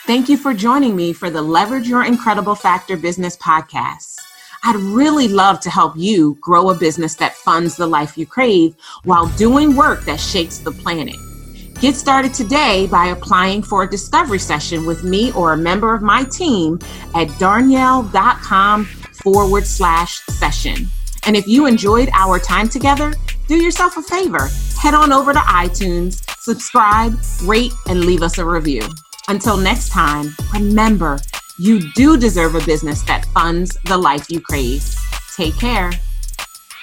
Thank you for joining me for the Leverage Your Incredible Factor Business Podcast. I'd really love to help you grow a business that funds the life you crave while doing work that shakes the planet. Get started today by applying for a discovery session with me or a member of my team at darnyelle.com forward slash session. And if you enjoyed our time together, do yourself a favor. Head on over to iTunes, subscribe, rate, and leave us a review. Until next time, remember, you do deserve a business that funds the life you crave. Take care.